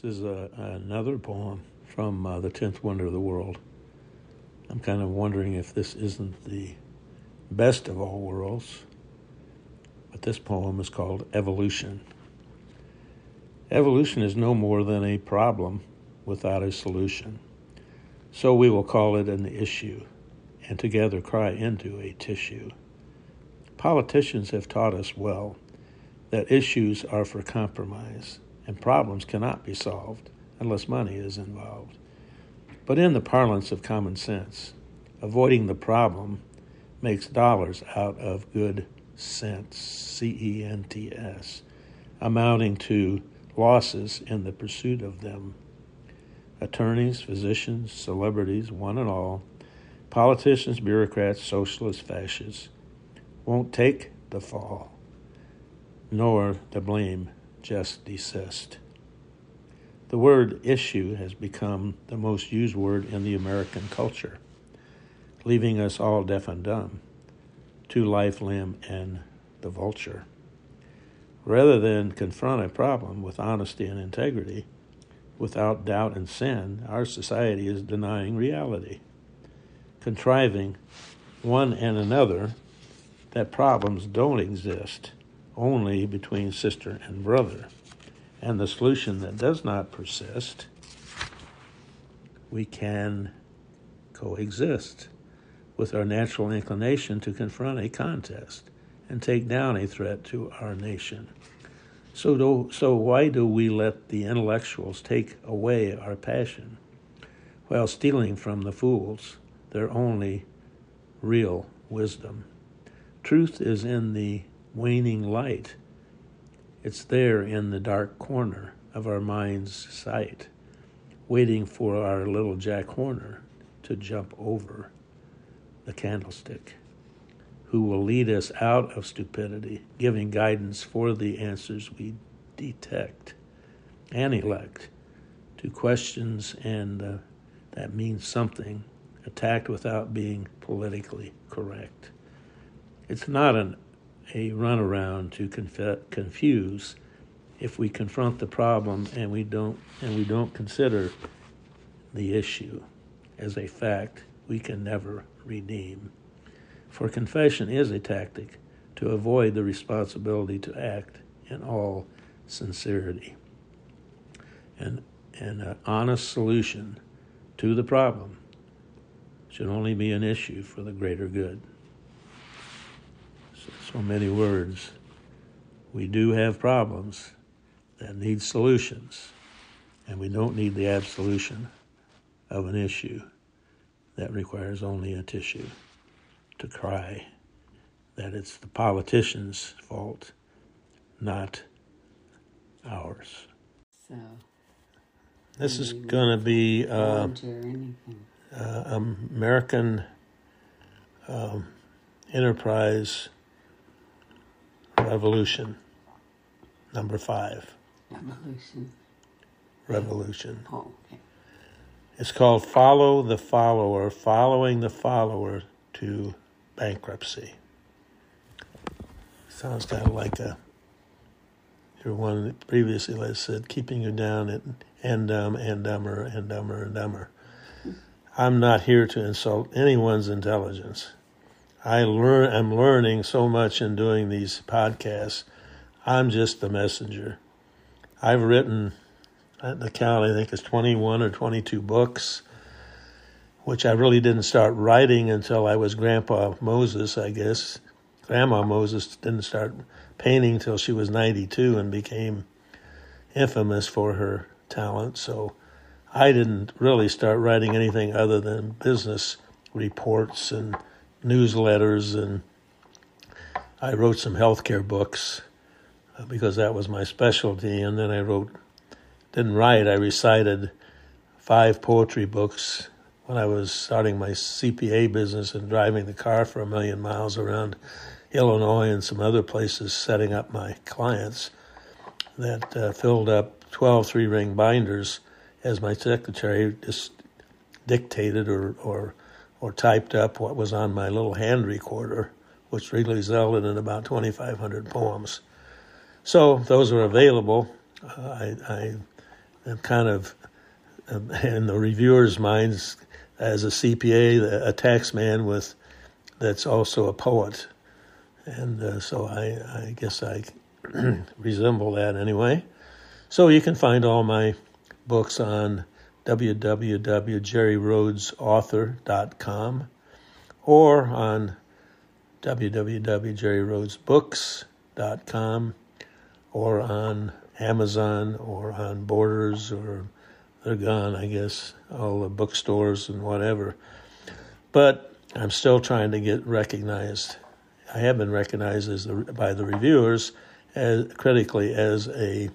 This is another poem from The Tenth Wonder of the World. I'm kind of wondering if this isn't the best of all worlds, but this poem is called Evolution. Evolution is no more than a problem without a solution. So we will call it an issue, and together cry into a tissue. Politicians have taught us well that issues are for compromise, and problems cannot be solved unless money is involved. But in the parlance of common sense, avoiding the problem makes dollars out of good cents, C-E-N-T-S, amounting to losses in the pursuit of them. Attorneys, physicians, celebrities, one and all, politicians, bureaucrats, socialists, fascists, won't take the fall, nor the blame, just desist. The word issue has become the most used word in the American culture, leaving us all deaf and dumb to life, limb, and the vulture. Rather than confront a problem with honesty and integrity, without doubt and sin, our society is denying reality, contriving one and another that problems don't exist, only between sister and brother. And the solution that does not persist, we can coexist with our natural inclination to confront a contest and take down a threat to our nation. So why do we let the intellectuals take away our passion while stealing from the fools their only real wisdom? Truth is in the waning light. It's there in the dark corner of our mind's sight, waiting for our little Jack Horner to jump over the candlestick, who will lead us out of stupidity, giving guidance for the answers we detect and elect to questions and that means something, attacked without being politically correct. It's not a runaround to confuse if we confront the problem and we don't consider the issue as a fact we can never redeem. For confession is a tactic to avoid the responsibility to act in all sincerity. And an honest solution to the problem should only be an issue for the greater good. So many words. We do have problems that need solutions, and we don't need the absolution of an issue that requires only a tissue to cry that it's the politician's fault, not ours. So this is going to be American Enterprise Revolution, number 5. Revolution. Oh, okay. It's called Follow the Follower, Following the Follower to Bankruptcy. Sounds kind of like your one previously that said, keeping you down and dumber and dumber and dumber. I'm not here to insult anyone's intelligence. I'm learning so much in doing these podcasts. I'm just the messenger. I've written, at the count, I think it's 21 or 22 books, which I really didn't start writing until I was Grandpa Moses, I guess. Grandma Moses didn't start painting till she was 92 and became infamous for her talent. So I didn't really start writing anything other than business reports and newsletters, and I wrote some healthcare books because that was my specialty. And then I recited 5 poetry books when I was starting my CPA business and driving the car for 1,000,000 miles around Illinois and some other places, setting up my clients. That filled up 12 3-ring binders as my secretary just dictated or typed up what was on my little hand recorder, which really resulted in about 2,500 poems. So those were available. I kind of, in the reviewers' minds, as a CPA, a tax man with, that's also a poet. And so I guess I resemble that anyway. So you can find all my books on www.jerryrodesauthor.com or on www.jerryrodesbooks.com or on Amazon or on Borders, or they're gone, I guess, all the bookstores and whatever. But I'm still trying to get recognized. I have been recognized as by the reviewers as, critically, as a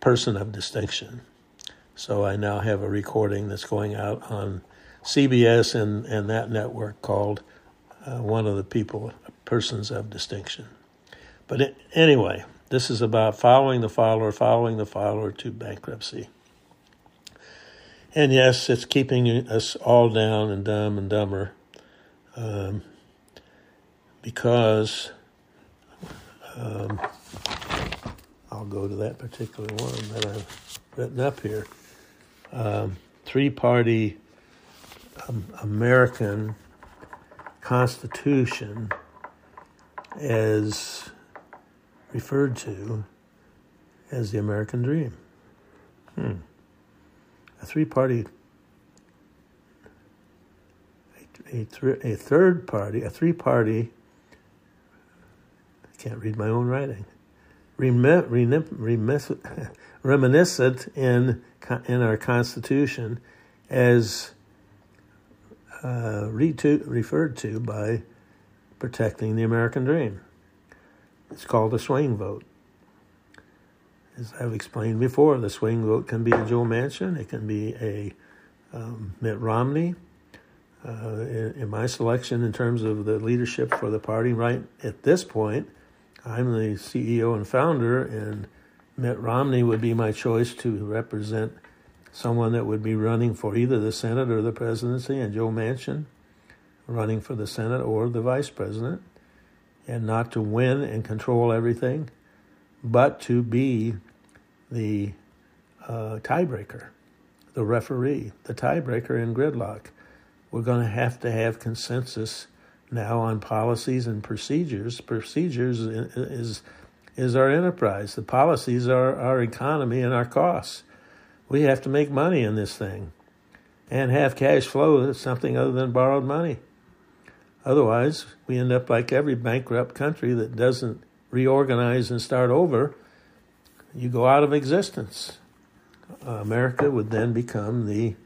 person of distinction. So I now have a recording that's going out on CBS and that network called One of the People, Persons of Distinction. But anyway, this is about following the follower to bankruptcy. And yes, it's keeping us all down and dumb and dumber because I'll go to that particular one that I've written up here. Three-party American Constitution as referred to as the American dream. A three-party, a third party, a three-party, I can't read my own writing, reminiscent in our Constitution as referred to by protecting the American dream. It's called a swing vote. As I've explained before, the swing vote can be a Joe Manchin. It can be a Mitt Romney. In my selection, in terms of the leadership for the party right at this point, I'm the CEO and founder, and Mitt Romney would be my choice to represent someone that would be running for either the Senate or the presidency, and Joe Manchin running for the Senate or the vice president, and not to win and control everything, but to be the tiebreaker, the referee, the tiebreaker in gridlock. We're going to have consensus now on policies and procedures. Procedures is our enterprise. The policies are our economy and our costs. We have to make money in this thing and have cash flow that's something other than borrowed money. Otherwise, we end up like every bankrupt country that doesn't reorganize and start over. You go out of existence. America would then become the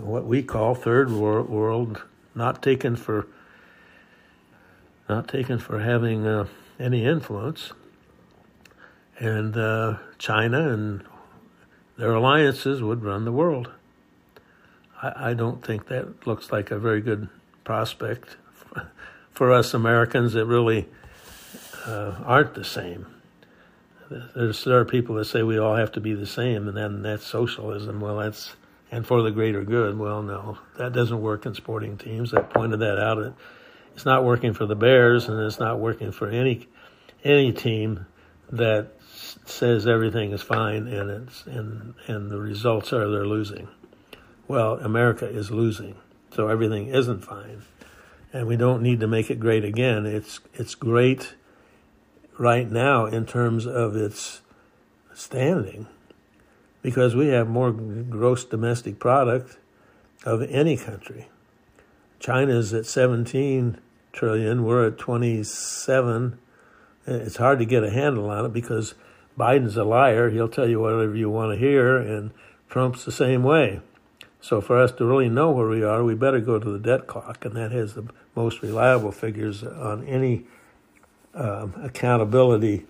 what we call third world, not taken for having any influence. And China and their alliances would run the world. I don't think that looks like a very good prospect for us Americans that really aren't the same. There are people that say we all have to be the same, and then that's socialism. Well, that's and for the greater good. Well, no, that doesn't work in sporting teams. I pointed that out. It's not working for the Bears, and it's not working for any team that says everything is fine and it's and the results are they're losing. Well, America is losing. So everything isn't fine, and we don't need to make it great again. It's great right now in terms of its standing, because we have more gross domestic product of any country. China's at 17 trillion. We're at 27. It's hard to get a handle on it because Biden's a liar. He'll tell you whatever you want to hear, and Trump's the same way. So for us to really know where we are, we better go to the debt clock, and that has the most reliable figures on any accountability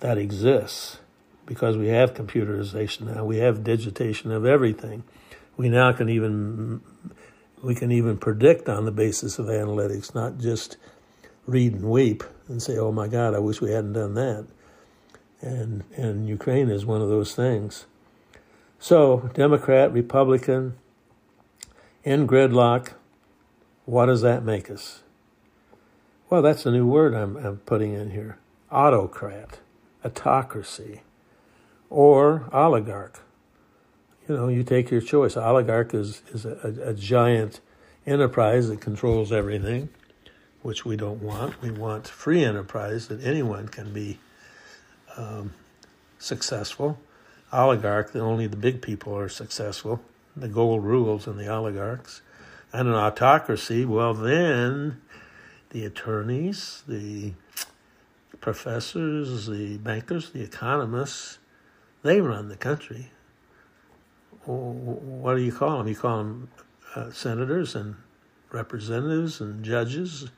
that exists, because we have computerization now. We have digitation of everything. We now can even predict on the basis of analytics, not just read and weep and say, oh my God, I wish we hadn't done that. And Ukraine is one of those things. So Democrat, Republican, in gridlock, what does that make us? Well, that's a new word I'm putting in here. Autocrat, autocracy. or oligarch. You know, you take your choice. Oligarch is a giant enterprise that controls everything, which we don't want. We want free enterprise that anyone can be successful. Oligarch, only the big people are successful. The gold rules in the oligarchs. And an autocracy, well, then the attorneys, the professors, the bankers, the economists, they run the country. What do you call them? You call them senators and representatives and judges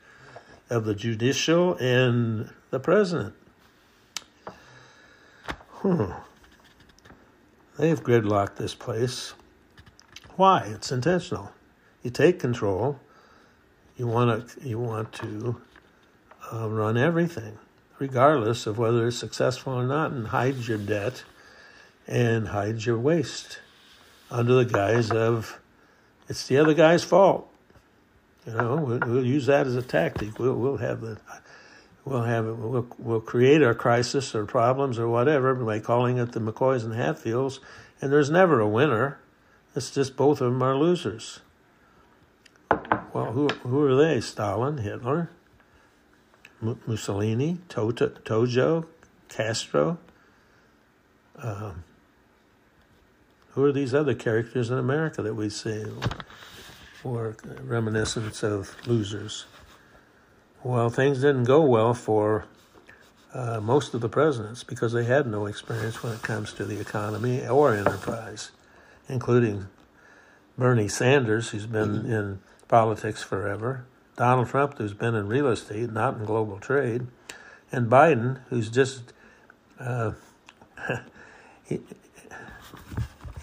of the judicial and the president. They've gridlocked this place. Why? It's intentional. You take control. You want to run everything, regardless of whether it's successful or not, and hide your debt and hide your waste under the guise of it's the other guy's fault. You know, we'll use that as a tactic. We'll create our crisis or problems or whatever by calling it the McCoys and Hatfields, and there's never a winner. It's just both of them are losers. Well, who are they? Stalin, Hitler, Mussolini, Tojo, Castro. Who are these other characters in America that we see for reminiscence of losers? Well, things didn't go well for most of the presidents because they had no experience when it comes to the economy or enterprise, including Bernie Sanders, who's been in politics forever, Donald Trump, who's been in real estate, not in global trade, and Biden, who's just,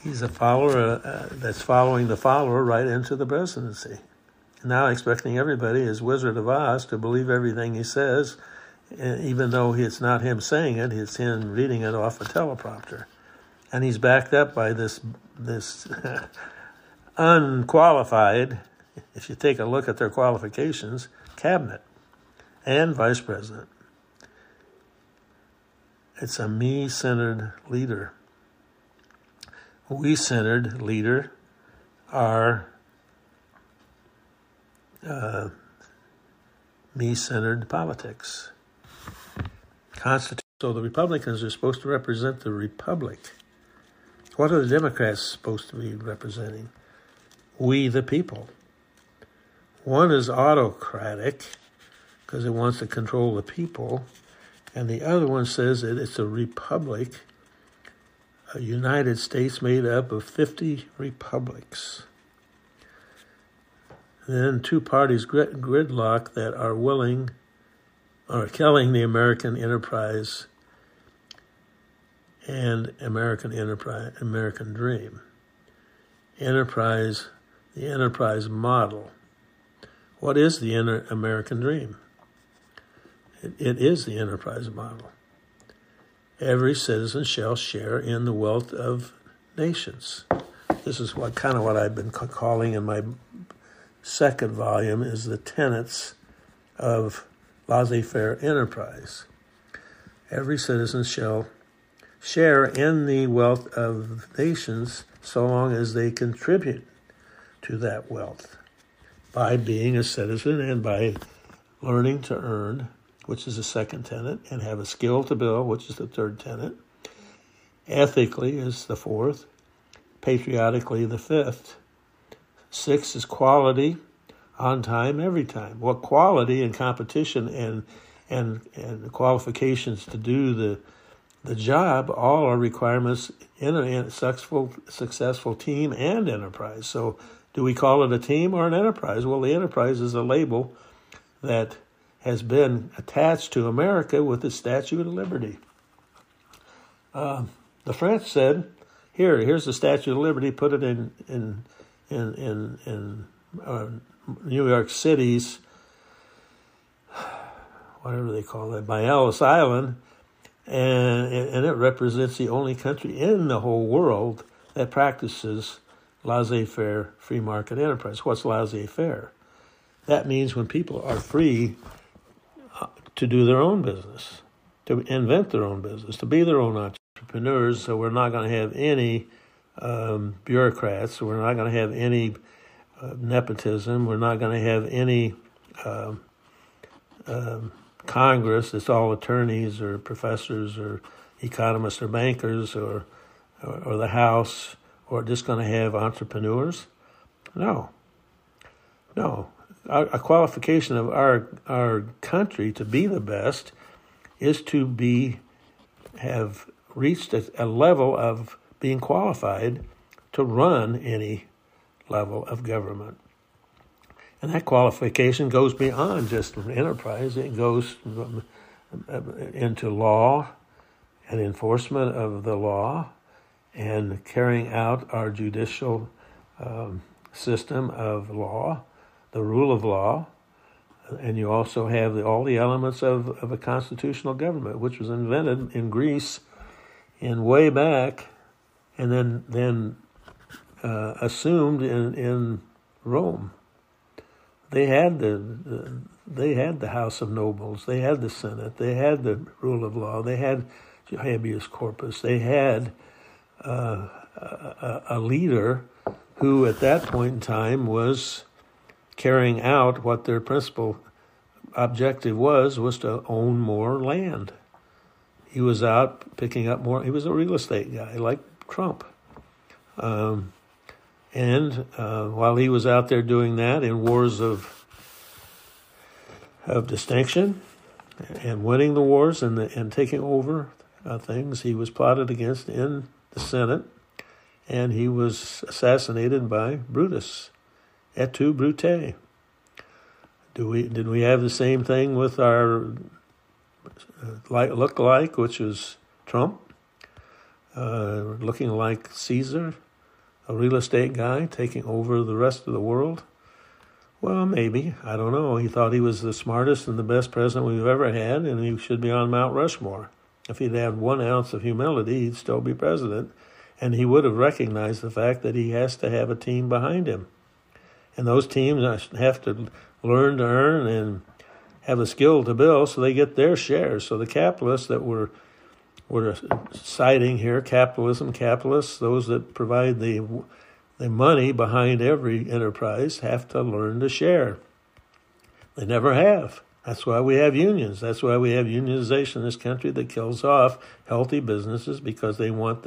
he's a follower that's following the follower right into the presidency. Now expecting everybody as Wizard of Oz to believe everything he says, even though it's not him saying it, it's him reading it off a teleprompter. And he's backed up by this unqualified, if you take a look at their qualifications, cabinet and vice president. It's a me-centered leader. We-centered leader are me-centered politics. So the Republicans are supposed to represent the Republic. What are the Democrats supposed to be representing? We the people. One is autocratic because it wants to control the people, and the other one says that it's a republic, a United States made up of 50 republics. And then two parties gridlock that are willing or killing the American enterprise and American dream. The enterprise model. What is the American dream? It is the enterprise model. Every citizen shall share in the wealth of nations. This is what I've been calling in my second volume is the tenets of laissez-faire enterprise. Every citizen shall share in the wealth of nations so long as they contribute to that wealth, by being a citizen and by learning to earn, which is the second tenet, and have a skill to build, which is the third tenet. Ethically is the fourth. Patriotically, the fifth. Sixth is quality, on time, every time. What quality and competition and qualifications to do the job, all are requirements in a successful team and enterprise. So do we call it a team or an enterprise? Well, the enterprise is a label that has been attached to America with the Statue of Liberty. The French said, here's the Statue of Liberty, put it in New York City's, whatever they call that, by Ellis Island, and it represents the only country in the whole world that practices laissez-faire, free market enterprise. What's laissez-faire? That means when people are free to do their own business, to invent their own business, to be their own entrepreneur. entrepreneurs, so we're not going to have any bureaucrats. We're not going to have any nepotism. We're not going to have any Congress that's all attorneys or professors or economists or bankers or the House, or just going to have entrepreneurs. No. A qualification of our country to be the best is to have reached a level of being qualified to run any level of government. And that qualification goes beyond just an enterprise. It goes into law and enforcement of the law and carrying out our judicial system of law, the rule of law, and you also have all the elements of a constitutional government, which was invented in Greece in way back and then assumed in Rome. They had the House of Nobles, they had the Senate, they had the rule of law, they had habeas corpus, they had a leader who at that point in time was carrying out what their principal objective was to own more land. He was out picking up more. He was a real estate guy like Trump. And while he was out there doing that in wars of distinction and winning the wars and taking over things, he was plotted against in the Senate, and he was assassinated by Brutus. Et tu, Brute? Did we have the same thing with our look-alike, which is Trump, looking like Caesar, a real estate guy taking over the rest of the world? Well, maybe. I don't know. He thought he was the smartest and the best president we've ever had, and he should be on Mount Rushmore. If he'd had 1 ounce of humility, he'd still be president, and he would have recognized the fact that he has to have a team behind him. And those teams have to learn to earn and have a skill to build so they get their shares. So the capitalists that we're citing here, capitalists, those that provide the money behind every enterprise have to learn to share. They never have. That's why we have unions. That's why we have unionization in this country that kills off healthy businesses because they want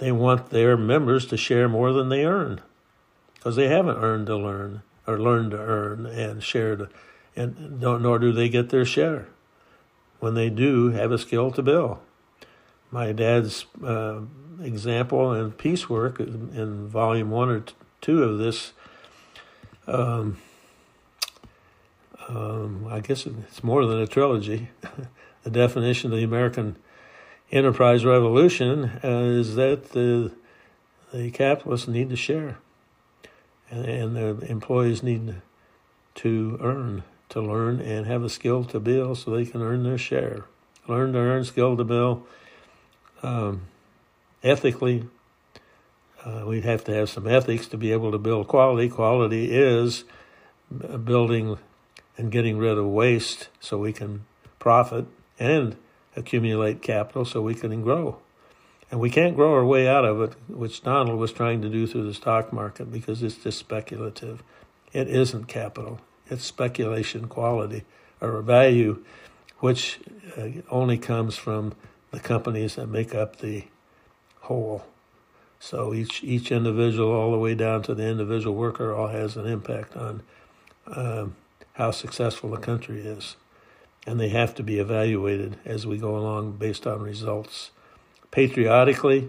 their members to share more than they earn. Because they haven't earned to learn, or learned to earn and shared, and nor do they get their share when they do have a skill to build. My dad's example in piecework in volume 1 or 2 of this, I guess it's more than a trilogy, the definition of the American enterprise revolution is that the capitalists need to share. And the employees need to earn, to learn, and have a skill to build so they can earn their share. Learn to earn, skill to build. Ethically, we'd have to have some ethics to be able to build quality. Quality is building and getting rid of waste so we can profit and accumulate capital so we can grow. And we can't grow our way out of it, which Donald was trying to do through the stock market because it's just speculative. It isn't capital. It's speculation quality or value, which only comes from the companies that make up the whole. So each individual all the way down to the individual worker all has an impact on how successful the country is. And they have to be evaluated as we go along based on results. Patriotically,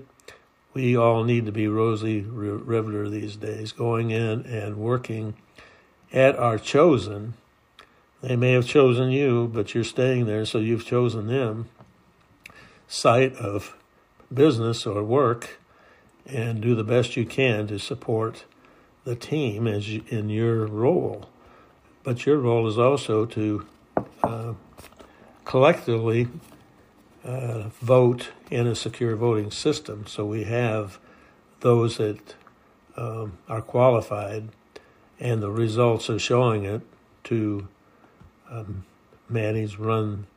we all need to be Rosie Riveter these days, going in and working at our chosen. They may have chosen you, but you're staying there, so you've chosen them. Site of business or work, and do the best you can to support the team as in your role. But your role is also to collectively vote in a secure voting system. So we have those that are qualified, and the results are showing it, to manage, run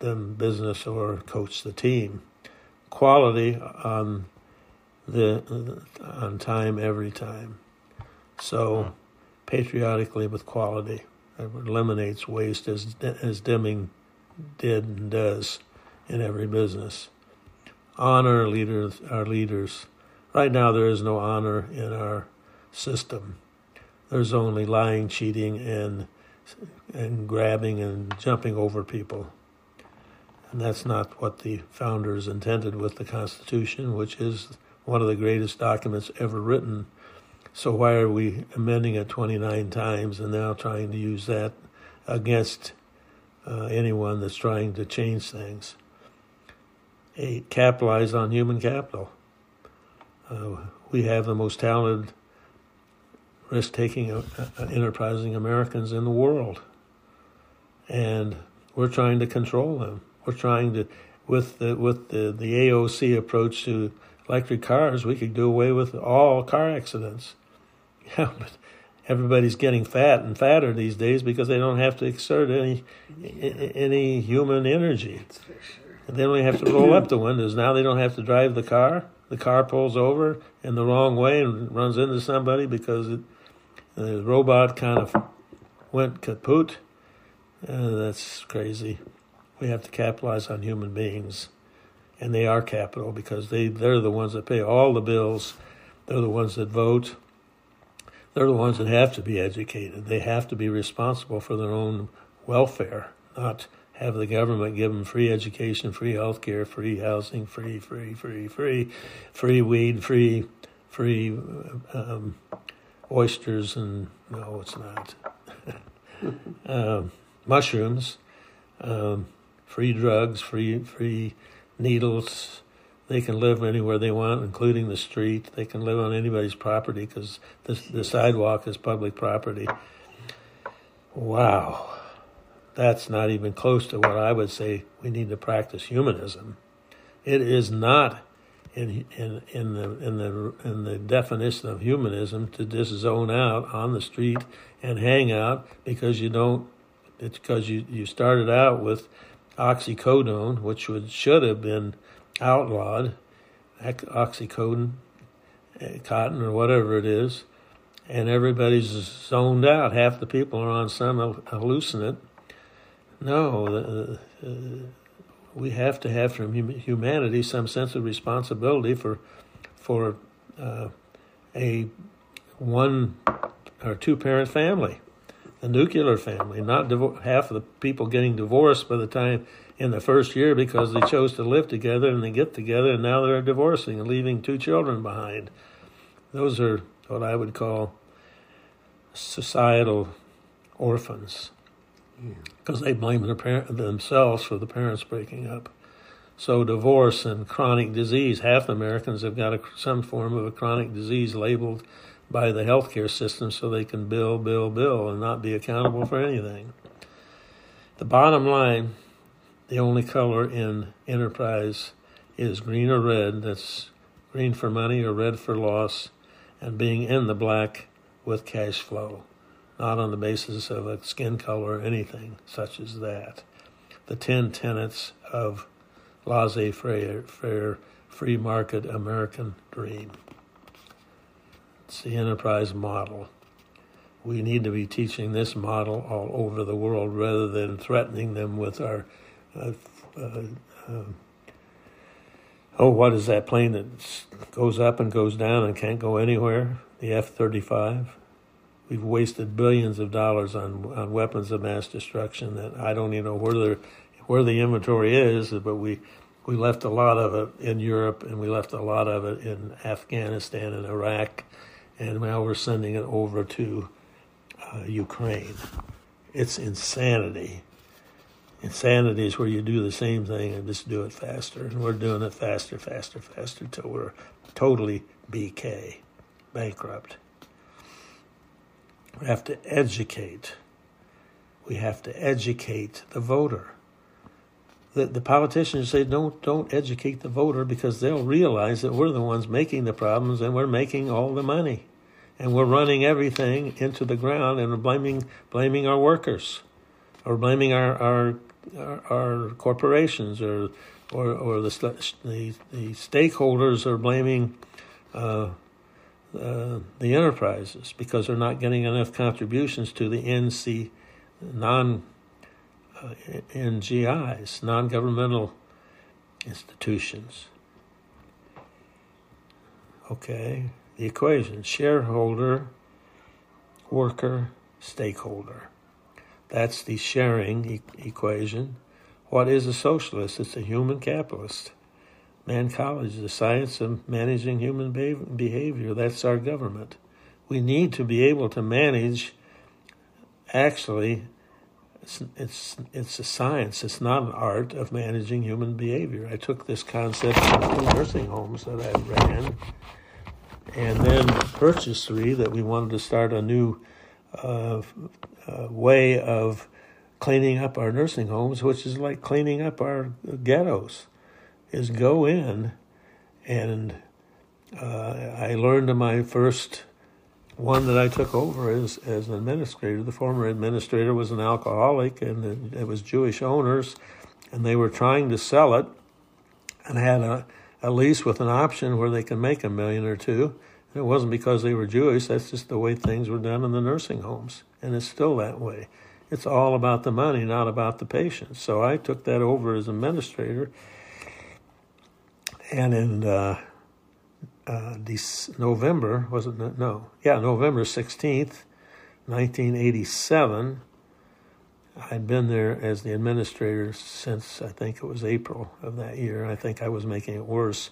the business, or coach the team. quality on time every time. So patriotically with quality. It eliminates waste as Deming did and does in every business. Honor our leaders. Right now there is no honor in our system. There's only lying, cheating, and grabbing and jumping over people. And that's not what the founders intended with the Constitution, which is one of the greatest documents ever written. So why are we amending it 29 times and now trying to use that against anyone that's trying to change things? 8, capitalize on human capital. We have the most talented, risk-taking, enterprising Americans in the world. And we're trying to control them. We're trying to, with the AOC approach to electric cars, we could do away with all car accidents. Yeah, but everybody's getting fat and fatter these days because they don't have to exert any human energy. That's for sure. They only have to roll up the windows. Now they don't have to drive the car. The car pulls over in the wrong way and runs into somebody because the robot kind of went kaput. That's crazy. We have to capitalize on human beings. And they are capital because they're the ones that pay all the bills. They're the ones that vote. They're the ones that have to be educated. They have to be responsible for their own welfare, not have the government give them free education, free health care, free housing, free weed, free oysters, and no, it's not. Mushrooms, free drugs, free needles. They can live anywhere they want, including the street. They can live on anybody's property because the sidewalk is public property. Wow. That's not even close to what I would say we need to practice humanism. It is not in the definition of humanism to just zone out on the street and hang out because you started out with oxycodone, which should have been outlawed, oxycodone, cotton, or whatever it is, and everybody's zoned out. Half the people are on some hallucinant. No, we have to have from humanity some sense of responsibility for a one or two-parent family. The nuclear family, not half of the people getting divorced by the time in the first year because they chose to live together and they get together and now they're divorcing and leaving 2 children behind. Those are what I would call societal orphans because they blame themselves for the parents breaking up. So divorce and chronic disease. Half Americans have got some form of a chronic disease labeled by the healthcare system so they can bill, and not be accountable for anything. The bottom line, the only color in enterprise is green or red. That's green for money or red for loss, and being in the black with cash flow, not on the basis of a skin color or anything such as that. The 10 tenets of laissez-faire, free market American dream. It's the enterprise model. We need to be teaching this model all over the world rather than threatening them with our, what is that plane that goes up and goes down and can't go anywhere? The F-35. We've wasted billions of dollars on weapons of mass destruction that I don't even know where the inventory is, but we left a lot of it in Europe and we left a lot of it in Afghanistan and Iraq. And now we're sending it over to Ukraine. It's insanity. Insanity is where you do the same thing and just do it faster. And we're doing it faster till we're totally BK, bankrupt. We have to educate. We have to educate the voter. The politicians say, don't educate the voter because they'll realize that we're the ones making the problems and we're making all the money. And we're running everything into the ground and we're blaming our workers or blaming our corporations or or the stakeholders are blaming the enterprises because they're not getting enough contributions to the NGIs, non-governmental institutions. Okay, the equation, shareholder, worker, stakeholder. That's the sharing equation. What is a socialist? It's a human capitalist. Mancology, the science of managing human behavior. That's our government. We need to be able to manage. Actually, it's a science. It's not an art of managing human behavior. I took this concept from two nursing homes that I ran, and then purchased three that we wanted to start a new way of cleaning up our nursing homes, which is like cleaning up our ghettos, is go in. And I learned in my first one that I took over as an administrator. The former administrator was an alcoholic, and it was Jewish owners, and they were trying to sell it and had a lease with an option where they could make $1 million or $2 million. And it wasn't because they were Jewish. That's just the way things were done in the nursing homes, and it's still that way. It's all about the money, not about the patients. So I took that over as administrator. And in November 16th, 1987, I'd been there as the administrator since, I think it was April of that year. I think I was making it worse.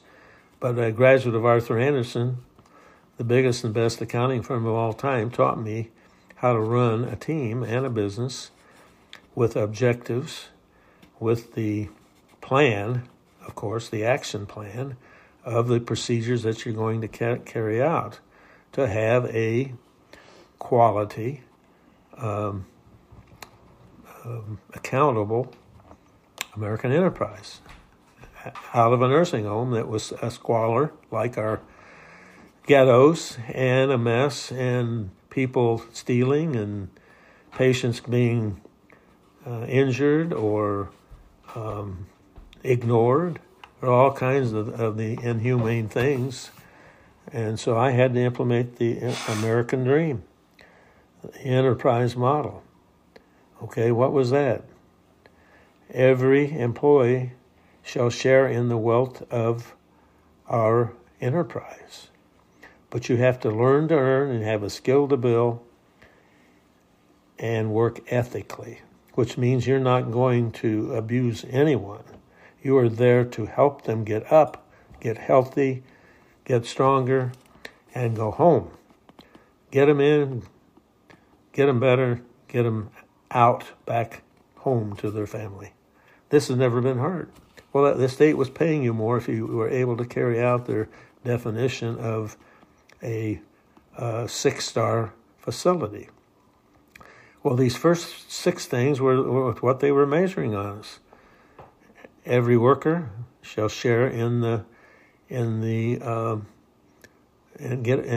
But a graduate of Arthur Andersen, the biggest and best accounting firm of all time, taught me how to run a team and a business with objectives, with the plan, of course, the action plan of the procedures that you're going to carry out to have a quality, accountable American enterprise out of a nursing home that was a squalor like our ghettos and a mess and people stealing and patients being injured or ignored or all kinds of the inhumane things. And so I had to implement the American dream, the enterprise model. Okay, what was that? Every employee shall share in the wealth of our enterprise. But you have to learn to earn and have a skill to build and work ethically, which means you're not going to abuse anyone. You are there to help them get up, get healthy, get stronger, and go home. Get them in, get them better, get them out, back home to their family. This has never been hard. Well, the state was paying you more if you were able to carry out their definition of a 6-star facility. Well, these first 6 things were what they were measuring on us. Every worker shall share and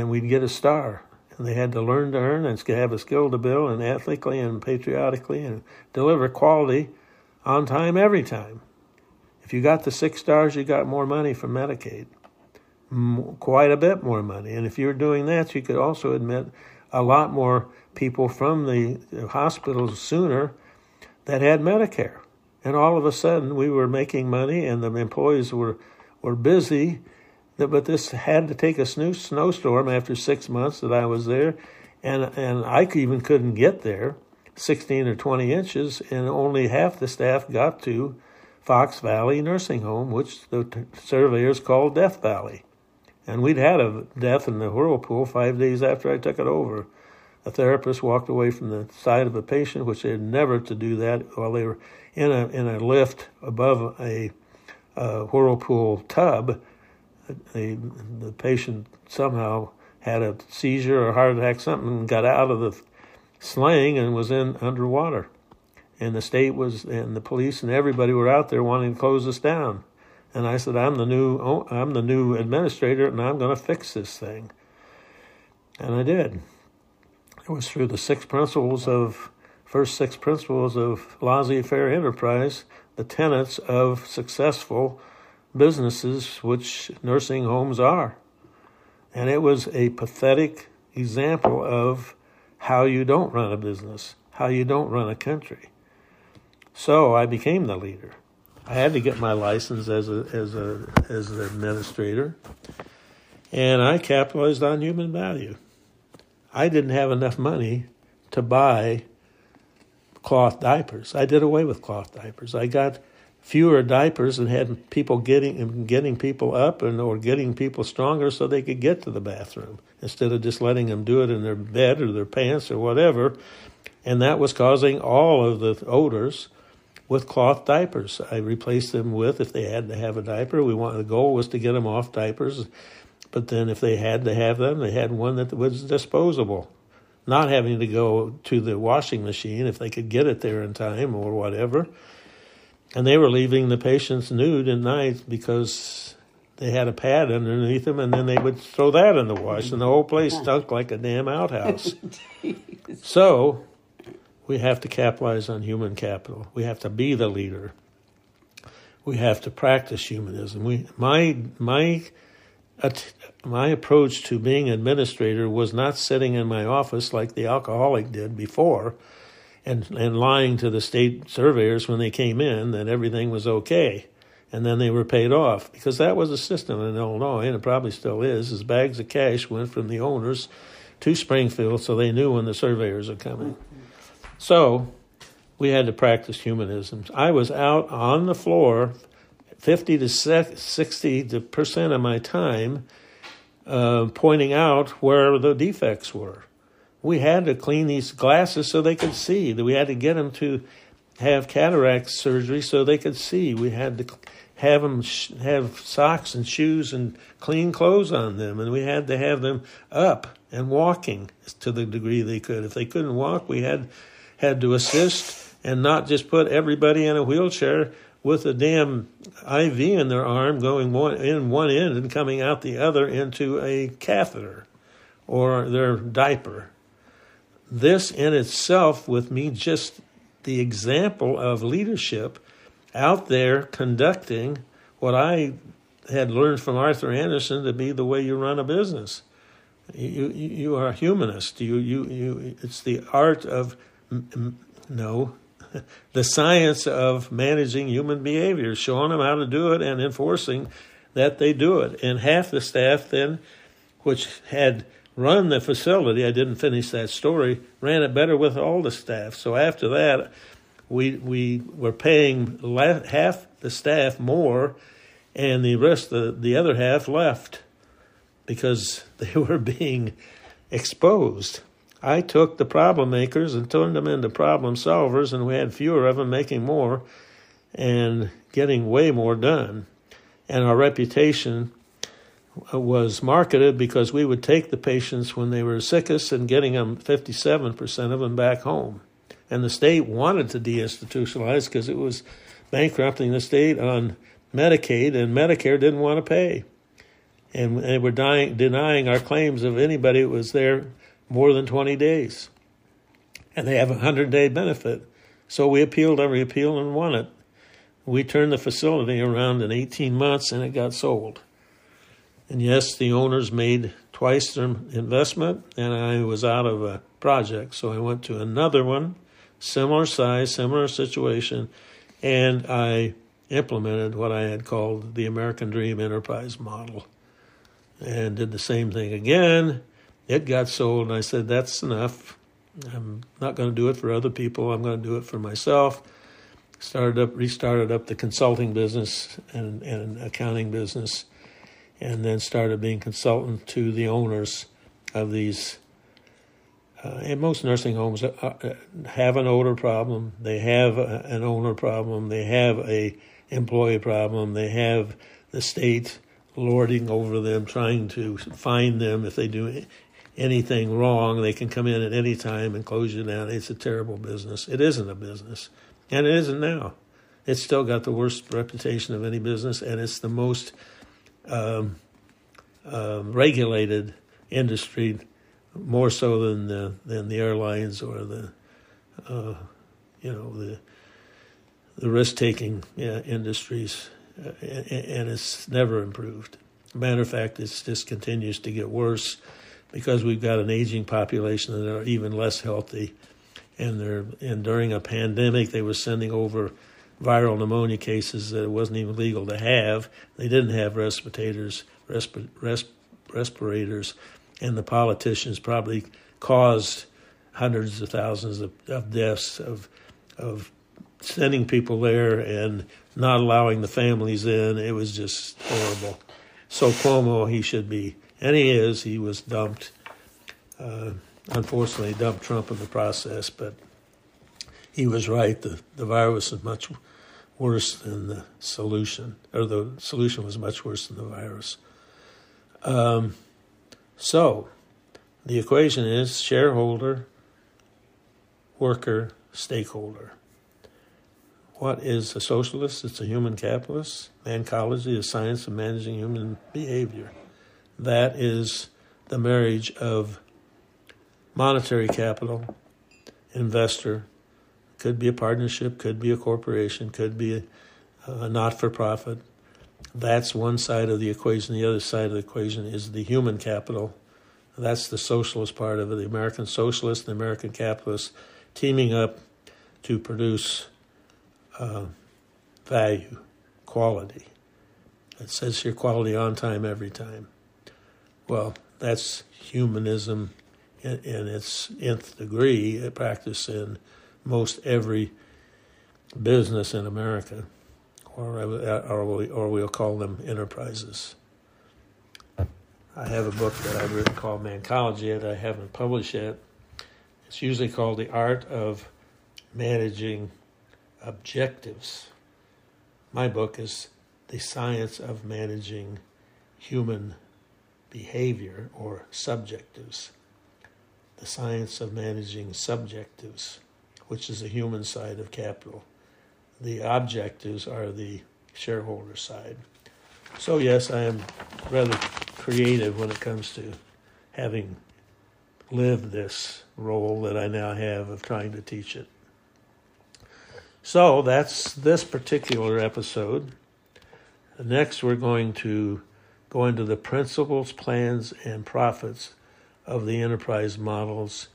we'd get a star. And they had to learn to earn and have a skill to build and ethically and patriotically and deliver quality on time every time. If you got the 6 stars, you got more money from Medicaid. Quite a bit more money. And if you were doing that, you could also admit a lot more people from the hospitals sooner that had Medicare. And all of a sudden, we were making money and the employees were busy. But this had to take a snowstorm after 6 months that I was there. And I even couldn't get there, 16 or 20 inches, and only half the staff got to Fox Valley Nursing Home, which the surveyors called Death Valley. And we'd had a death in the whirlpool 5 days after I took it over. A therapist walked away from the side of a patient, which they had never to do that while they were in a lift above a whirlpool tub. The patient somehow had a seizure or heart attack, something, and got out of the sling and was underwater. And the state and the police and everybody were out there wanting to close us down. And I said, I'm the new administrator, and I'm going to fix this thing. And I did. It was through the 6 principles of first six principles of laissez-faire enterprise, the tenets of successful businesses, which nursing homes are. And it was a pathetic example of how you don't run a business, how you don't run a country. So I became the leader. I had to get my license as an administrator, and I capitalized on human value. I didn't have enough money to buy cloth diapers. I did away with cloth diapers. I got fewer diapers and had people getting people up and or getting people stronger so they could get to the bathroom instead of just letting them do it in their bed or their pants or whatever. And that was causing all of the odors with cloth diapers. I replaced them with, if they had to have a diaper, the goal was to get them off diapers. But then if they had to have them, they had one that was disposable, not having to go to the washing machine if they could get it there in time or whatever. And they were leaving the patients nude at night because they had a pad underneath them, and then they would throw that in the wash, and the whole place stunk like a damn outhouse. So we have to capitalize on human capital. We have to be the leader. We have to practice humanism. My approach to being administrator was not sitting in my office like the alcoholic did before, and lying to the state surveyors when they came in that everything was okay, and then they were paid off. Because that was a system in Illinois, and it probably still is, bags of cash went from the owners to Springfield so they knew when the surveyors were coming. So we had to practice humanism. I was out on the floor 50 to 60% of my time pointing out where the defects were. We had to clean these glasses so they could see. We had to get them to have cataract surgery so they could see. We had to have them have socks and shoes and clean clothes on them. And we had to have them up and walking to the degree they could. If they couldn't walk, we had to assist and not just put everybody in a wheelchair with a damn IV in their arm going one end and coming out the other into a catheter or their diaper. This in itself, with me, just the example of leadership out there conducting what I had learned from Arthur Andersen to be the way you run a business. You are a humanist. It's the art of the science of managing human behavior, showing them how to do it and enforcing that they do it. And half the staff then, which had run the facility, I didn't finish that story, ran it better with all the staff. So after that, we were paying half the staff more, and the rest, the other half left because they were being exposed. I took the problem makers and turned them into problem solvers, and we had fewer of them making more and getting way more done. And our reputation was marketed because we would take the patients when they were sickest and getting them 57% of them back home. And the state wanted to deinstitutionalize because it was bankrupting the state on Medicaid, and Medicare didn't want to pay. And they were denying our claims of anybody that was there more than 20 days. And they have a 100-day benefit. So we appealed every appeal and won it. We turned the facility around in 18 months and it got sold. And yes, the owners made twice their investment, and I was out of a project. So I went to another one, similar size, similar situation, and I implemented what I had called the American Dream Enterprise Model and did the same thing again. It got sold, and I said, that's enough. I'm not going to do it for other people. I'm going to do it for myself. Restarted up the consulting business and accounting business, and then started being consultant to the owners of these. And most nursing homes have an odor problem. They have an owner problem. They have an employee problem. They have the state lording over them, trying to fine them. If they do anything wrong, they can come in at any time and close you down. It's a terrible business. It isn't a business, and it isn't now. It's still got the worst reputation of any business, and it's the most regulated industry, more so than the airlines or the the risk-taking industries, and it's never improved. Matter of fact, it just continues to get worse because we've got an aging population that are even less healthy, and during a pandemic they were sending over viral pneumonia cases that it wasn't even legal to have. They didn't have respirators, and the politicians probably caused hundreds of thousands of deaths of sending people there and not allowing the families in. It was just horrible. So Cuomo, he should be, and he is, he was dumped. Unfortunately, dumped Trump in the process, but he was right. The virus was much worse than the solution, or the solution was much worse than the virus. So the equation is shareholder, worker, stakeholder. What is a socialist? It's a human capitalist. Mancology is science of managing human behavior. That is the marriage of monetary capital, investor, could be a partnership, could be a corporation, could be a not-for-profit. That's one side of the equation. The other side of the equation is the human capital. That's the socialist part of it, the American socialist and the American capitalist teaming up to produce value, quality. It says here quality on time, every time. Well, that's humanism in its nth degree, practiced in most every business in America, or we'll call them enterprises. I have a book that I've written called Mancology that I haven't published yet. It's usually called The Art of Managing Objectives. My book is The Science of Managing Human Behavior, or Subjectives. The Science of Managing Subjectives, which is the human side of capital. The objectives are the shareholder side. So yes, I am rather creative when it comes to having lived this role that I now have of trying to teach it. So that's this particular episode. Next, we're going to go into the principles, plans, and profits of the enterprise models,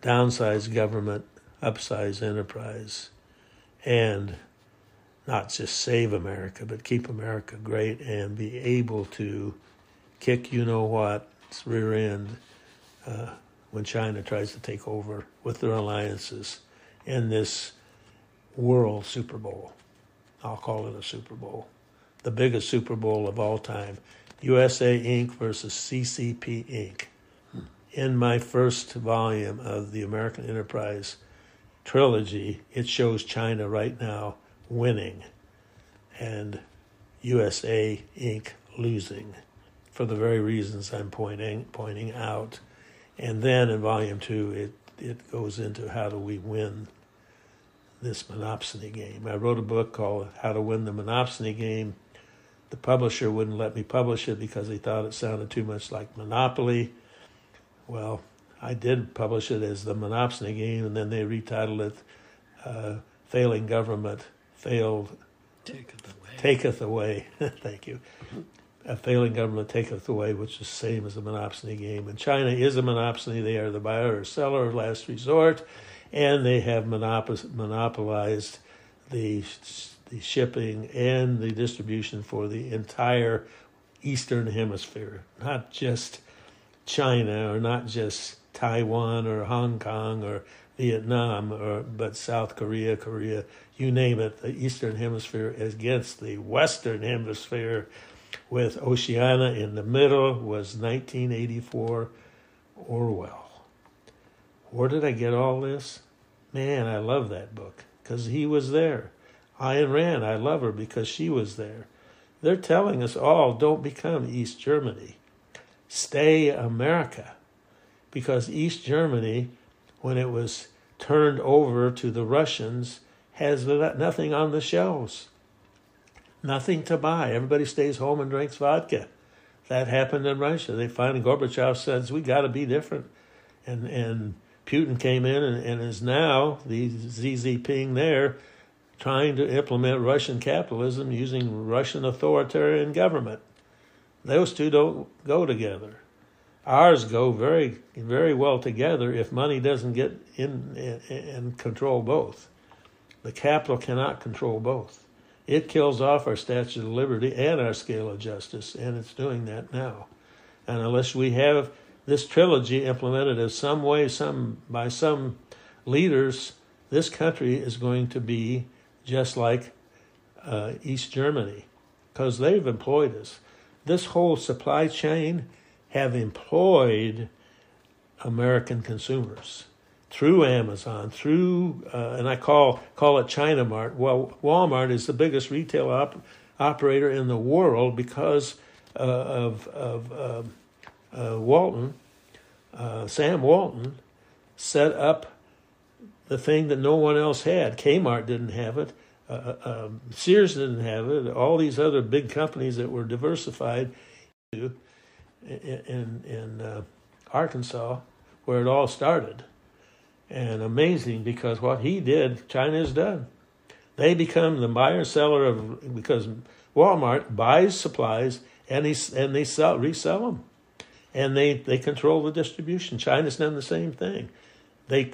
downsize government, upsize enterprise, and not just save America, but keep America great and be able to kick you-know-what's rear end when China tries to take over with their alliances in this World Super Bowl. I'll call it a Super Bowl. The biggest Super Bowl of all time. USA Inc. versus CCP Inc. In my first volume of the American Enterprise trilogy, it shows China right now winning and USA Inc. losing, for the very reasons I'm pointing out. And then in Volume 2, it goes into how do we win this monopsony game. I wrote a book called How to Win the Monopsony Game. The publisher wouldn't let me publish it because they thought it sounded too much like Monopoly. Well, I did publish it as The Monopsony Game, and then they retitled it Failing Government, Failed... Taketh Away. Thank you. A Failing Government Taketh Away, which is the same as the monopsony game. And China is a monopsony. They are the buyer or seller of last resort, and they have monopolized the shipping and the distribution for the entire Eastern Hemisphere, not just China or not just Taiwan or Hong Kong or Vietnam, but South Korea, you name it. The Eastern Hemisphere is against the Western Hemisphere, with Oceania in the middle. Was 1984 Orwell. Where did I get all this? Man, I love that book because he was there. Ayn Rand, I love her because she was there. They're telling us all, don't become East Germany. Stay America, because East Germany, when it was turned over to the Russians, has nothing on the shelves. Nothing to buy. Everybody stays home and drinks vodka. That happened in Russia. They finally, Gorbachev says, we got to be different. And Putin came in and is now the ZZPing there, trying to implement Russian capitalism using Russian authoritarian government. Those two don't go together. Ours go very, very well together if money doesn't get in and control both. The capital cannot control both. It kills off our Statue of Liberty and our scale of justice, and it's doing that now. And unless we have this trilogy implemented in some way, by some leaders, this country is going to be just like East Germany, because they've employed us. This whole supply chain have employed American consumers through Amazon, through, and I call it China Mart. Well, Walmart is the biggest retail operator in the world because of Walton, Sam Walton, set up the thing that no one else had. Kmart didn't have it. Sears didn't have it. All these other big companies that were diversified in Arkansas, where it all started. And amazing, because what he did, China's done. They become the buyer-seller of, because Walmart buys supplies and they resell them. And they control the distribution. China's done the same thing. They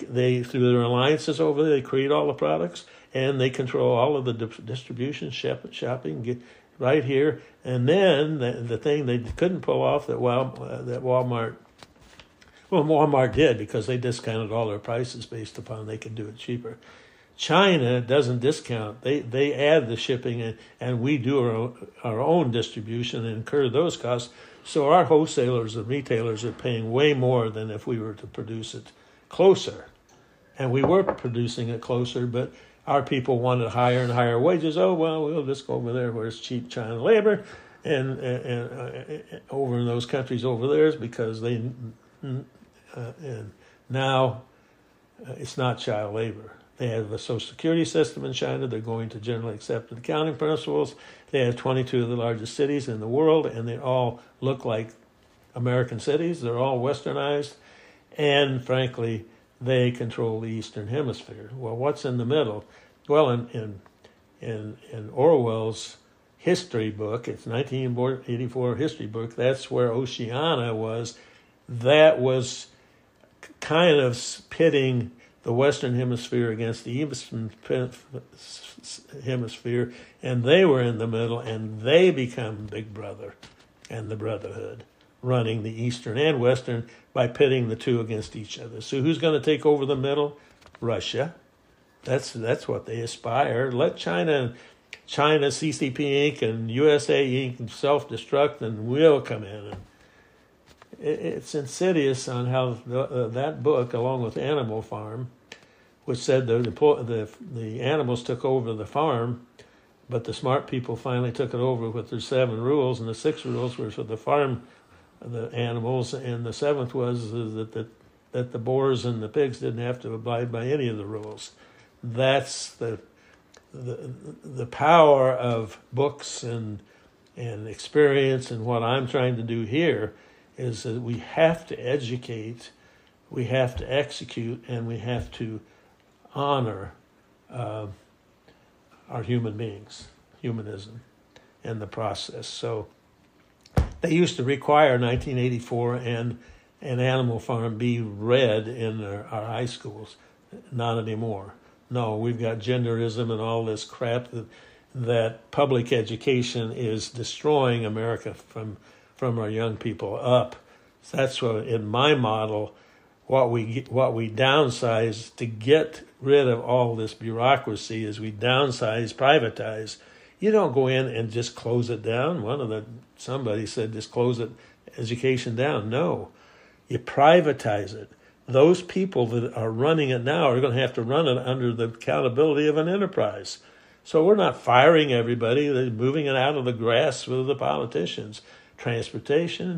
through their alliances over there, they create all the products, and they control all of the distribution, shopping, right here. And then the thing they couldn't pull off that Walmart, well, Walmart did, because they discounted all their prices based upon they could do it cheaper. China doesn't discount. They add the shipping, and we do our own distribution and incur those costs. So our wholesalers and retailers are paying way more than if we were to produce it closer. And we were producing it closer, but our people wanted higher and higher wages. Oh, well, we'll just go over there where it's cheap China labor, and over in those countries over there, because they and now it's not child labor. They have a social security system in China. They're going to generally accepted accounting principles. They have 22 of the largest cities in the world, and they all look like American cities. They're all westernized. And frankly, they control the Eastern Hemisphere. Well, what's in the middle? Well, in Orwell's history book, it's 1984 history book, that's where Oceania was. That was kind of pitting the Western Hemisphere against the Eastern Hemisphere, and they were in the middle, and they become Big Brother and the Brotherhood, running the Eastern and Western by pitting the two against each other. So who's going to take over the middle? Russia. That's what they aspire. Let China, CCP Inc. and USA Inc. self-destruct, and we'll come in. And it's insidious on how that book, along with Animal Farm, which said the animals took over the farm, but the smart people finally took it over with their 7 rules, and the 6 rules were for the farm, the animals, and the 7th was that the boars and the pigs didn't have to abide by any of the rules. That's the power of books and experience, and what I'm trying to do here is that we have to educate, we have to execute, and we have to honor our human beings, humanism, and the process. So they used to require 1984 and Animal Farm be read in our high schools. Not anymore. No, we've got genderism and all this crap that public education is destroying America from our young people up. So that's what, in my model, what we downsize to get rid of all this bureaucracy is we downsize, privatize. You don't go in and just close it down. Somebody said just close it, education down. No, you privatize it. Those people that are running it now are going to have to run it under the accountability of an enterprise. So we're not firing everybody. They're moving it out of the grasp of the politicians. Transportation,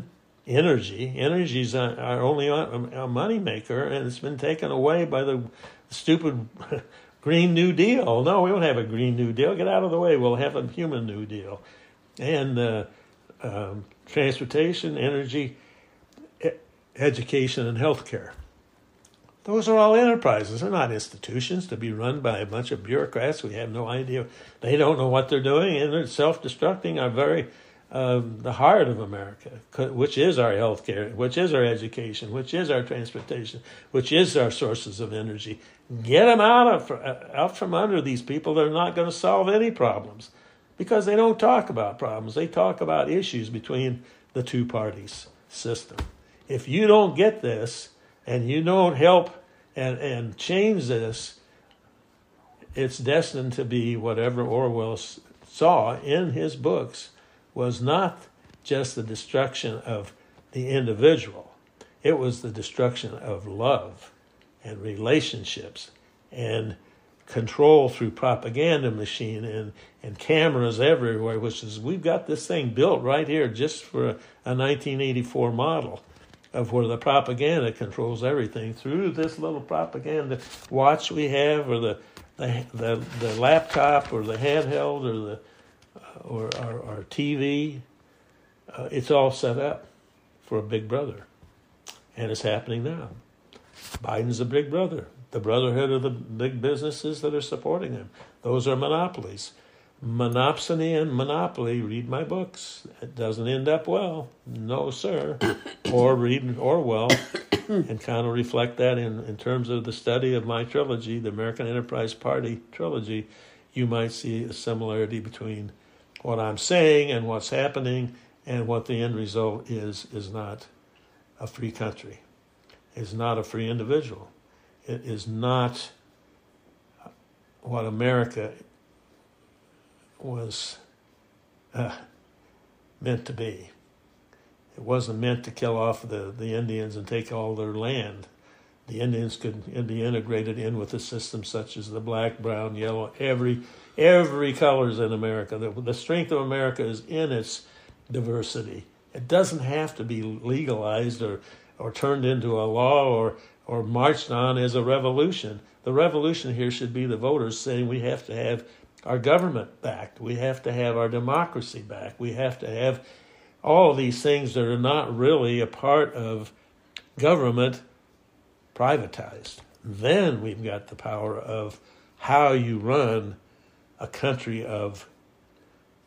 energy. Energy is our only moneymaker, and it's been taken away by the stupid Green New Deal. No, we don't have a Green New Deal. Get out of the way. We'll have a Human New Deal. And transportation, energy, education, and health care. Those are all enterprises. They're not institutions to be run by a bunch of bureaucrats. We have no idea. They don't know what they're doing, and they're self-destructing our very the heart of America, which is our health care, which is our education, which is our transportation, which is our sources of energy. Get them out from under these people. They're not going to solve any problems because they don't talk about problems. They talk about issues between the two parties system. If you don't get this, and you don't help and change this, it's destined to be whatever Orwell saw in his books was not just the destruction of the individual. It was the destruction of love and relationships and control through propaganda machine and cameras everywhere, which is, we've got this thing built right here just for a 1984 model of where the propaganda controls everything through this little propaganda watch we have, or the laptop, or the handheld, or our TV. It's all set up for a big brother, and it's happening now. Biden's a big brother. The brotherhood of the big businesses that are supporting him. Those are monopolies. Monopsony and monopoly, read my books. It doesn't end up well. No, sir. Or read Orwell and kind of reflect that in terms of the study of my trilogy, the American Enterprise Party trilogy. You might see a similarity between what I'm saying and what's happening, and what the end result is not a free country. It's not a free individual. It is not what America was meant to be. It wasn't meant to kill off the Indians and take all their land. The Indians could be integrated in with a system such as the black, brown, yellow, every colors in America. The strength of America is in its diversity. It doesn't have to be legalized or turned into a law or marched on as a revolution. The revolution here should be the voters saying we have to have our government back. We have to have our democracy back. We have to have all these things that are not really a part of government privatized. Then we've got the power of how you run a country of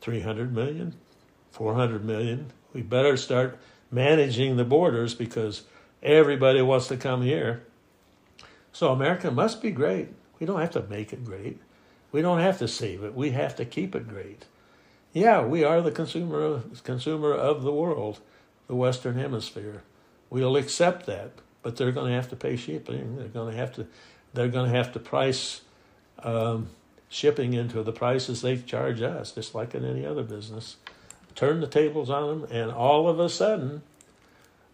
300 million, 400 million. We better start managing the borders because everybody wants to come here. So America must be great. We don't have to make it great. We don't have to save it. We have to keep it great. Yeah, we are the consumer of the world, the Western Hemisphere. We'll accept that, but they're going to have to pay shipping. They're going to have to price shipping into the prices they charge us, just like in any other business. Turn the tables on them, and all of a sudden,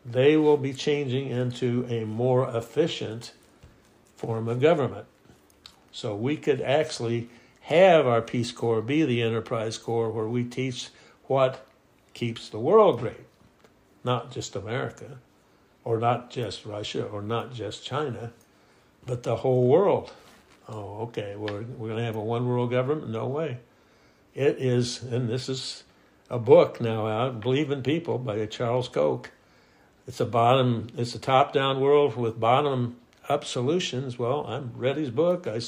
they will be changing into a more efficient form of government. So we could actually have our Peace Corps be the Enterprise Corps where we teach what keeps the world great, not just America or not just Russia or not just China, but the whole world. Oh, okay, we're going to have a one-world government? No way. It is, and this is a book now out, Believe in People by Charles Koch. It's a top-down world with bottom up solutions. Well, I'm read his book. I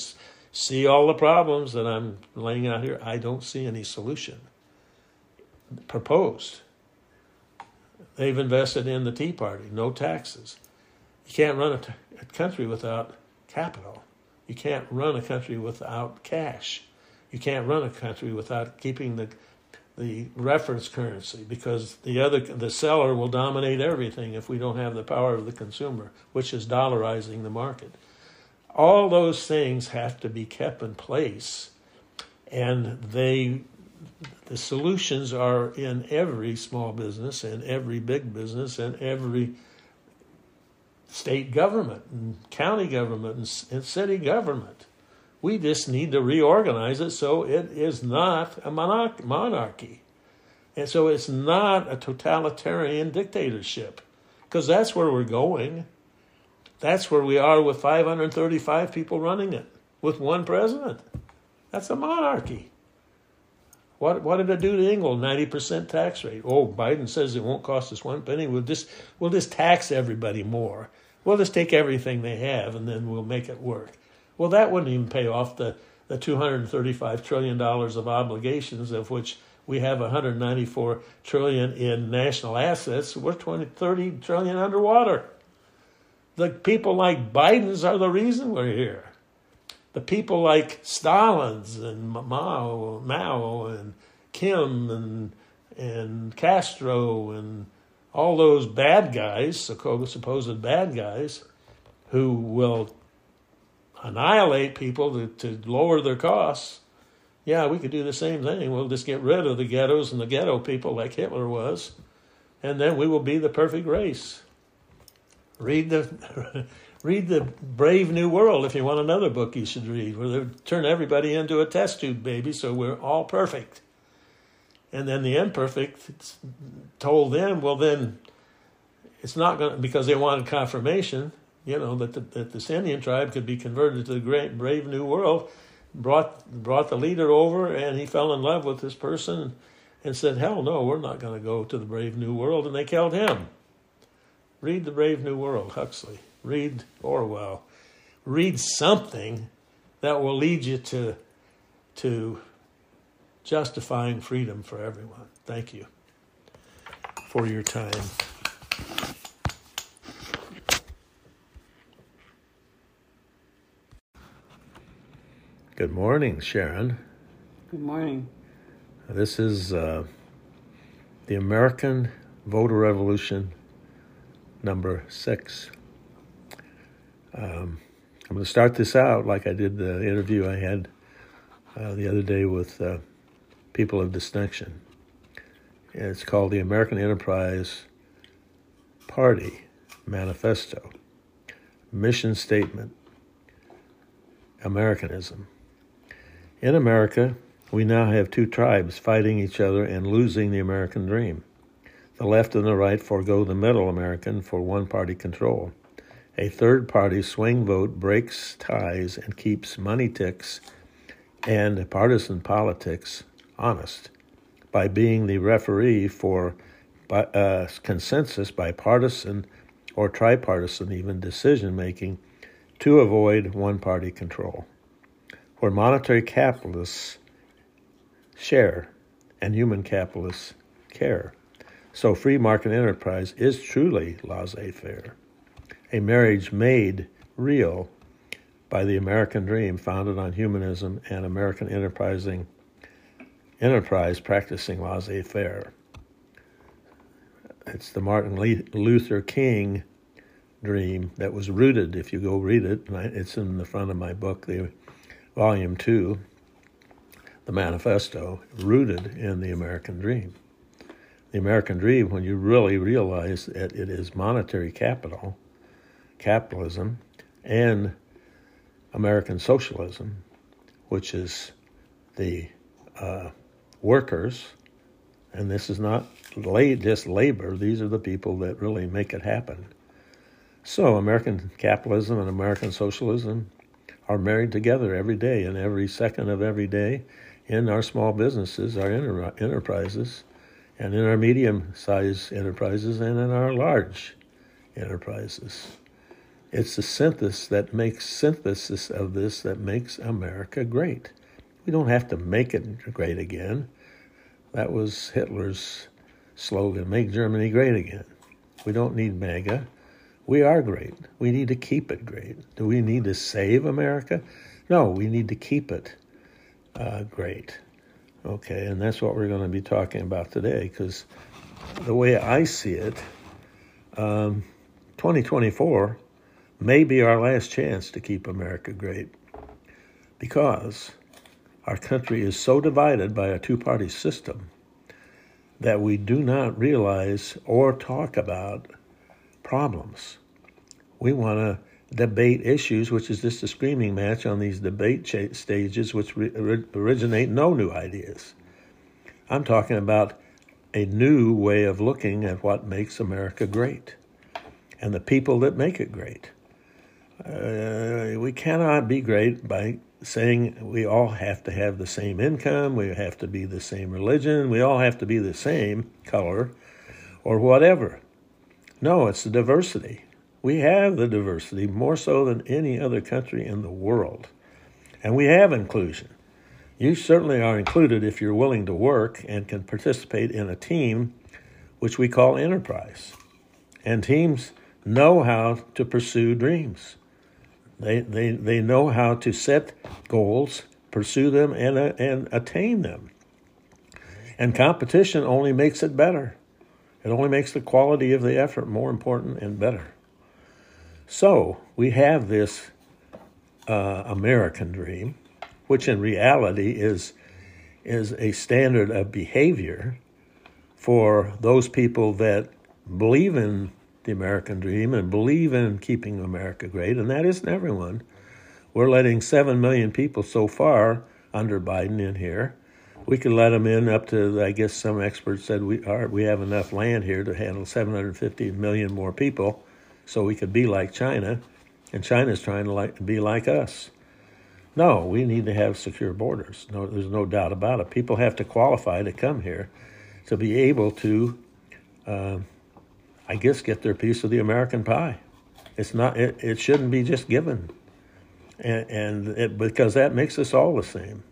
see all the problems that I'm laying out here. I don't see any solution proposed. They've invested in the Tea Party, no taxes. You can't run a country without capital. You can't run a country without cash. You can't run a country without keeping the reference currency, because the seller will dominate everything if we don't have the power of the consumer, which is dollarizing the market. All those things have to be kept in place, and the solutions are in every small business and every big business and every state government and county government and city government. We just need to reorganize it so it is not a monarchy. And so it's not a totalitarian dictatorship, because that's where we're going. That's where we are with 535 people running it, with one president. That's a monarchy. What did it do to England? 90% tax rate. Oh, Biden says it won't cost us one penny. We'll just tax everybody more. We'll just take everything they have and then we'll make it work. Well, that wouldn't even pay off the $235 trillion of obligations, of which we have $194 trillion in national assets. We're $30 trillion underwater. The people like Biden's are the reason we're here. The people like Stalin's and Mao and Kim and Castro and all those bad guys, supposed bad guys, who will annihilate people to lower their costs. Yeah, we could do the same thing. We'll just get rid of the ghettos and the ghetto people like Hitler was, and then we will be the perfect race. Read the Brave New World if you want another book you should read, where they turn everybody into a test tube baby so we're all perfect. And then the imperfect told them, well, then it's not going to, because they wanted confirmation, that this Indian tribe could be converted to the great Brave New World, brought the leader over, and he fell in love with this person and said, hell no, we're not going to go to the Brave New World, and they killed him. Read the Brave New World, Huxley. Read Orwell. Read something that will lead you to justifying freedom for everyone. Thank you for your time. Good morning, Sharon. Good morning. This is the American Voter Revolution number 6. I'm going to start this out like I did the interview I had the other day with people of distinction. And it's called the American Enterprise Party Manifesto. Mission Statement, Americanism. In America, we now have two tribes fighting each other and losing the American dream. The left and the right forego the middle American for one-party control. A third-party swing vote breaks ties and keeps money ticks and partisan politics honest by being the referee for consensus, bipartisan or tripartisan even decision-making to avoid one-party control. Where monetary capitalists share and human capitalists care. So free market enterprise is truly laissez-faire, a marriage made real by the American dream founded on humanism and American enterprise practicing laissez-faire. It's the Martin Luther King dream that was rooted, if you go read it, it's in the front of my book, the Volume 2, the Manifesto, rooted in the American dream. The American dream, when you really realize that it is monetary capitalism, and American socialism, which is the workers, and this is not just labor, these are the people that really make it happen. So American capitalism and American socialism are married together every day and every second of every day in our small businesses, our enterprises, and in our medium-sized enterprises, and in our large enterprises. It's the synthesis of this that makes America great. We don't have to make it great again. That was Hitler's slogan, make Germany great again. We don't need MAGA. We are great. We need to keep it great. Do we need to save America? No, we need to keep it great. Okay, and that's what we're going to be talking about today, because the way I see it, 2024 may be our last chance to keep America great, because our country is so divided by a two-party system that we do not realize or talk about problems. We want to debate issues, which is just a screaming match on these debate stages, which originate no new ideas. I'm talking about a new way of looking at what makes America great and the people that make it great. We cannot be great by saying we all have to have the same income, we have to be the same religion, we all have to be the same color or whatever. No, it's the diversity. We have the diversity more so than any other country in the world. And we have inclusion. You certainly are included if you're willing to work and can participate in a team, which we call enterprise. And teams know how to pursue dreams. They know how to set goals, pursue them, and attain them. And competition only makes it better. It only makes the quality of the effort more important and better. So we have this American dream, which in reality is a standard of behavior for those people that believe in the American dream and believe in keeping America great, and that isn't everyone. We're letting 7 million people so far under Biden in here. We could let them in up to, I guess some experts said we have enough land here to handle 750 million more people, so we could be like China, and China's trying to be like us. No, we need to have secure borders. No, there's no doubt about it. People have to qualify to come here to be able to get their piece of the American pie. It's not. It shouldn't be just given, and because that makes us all the same.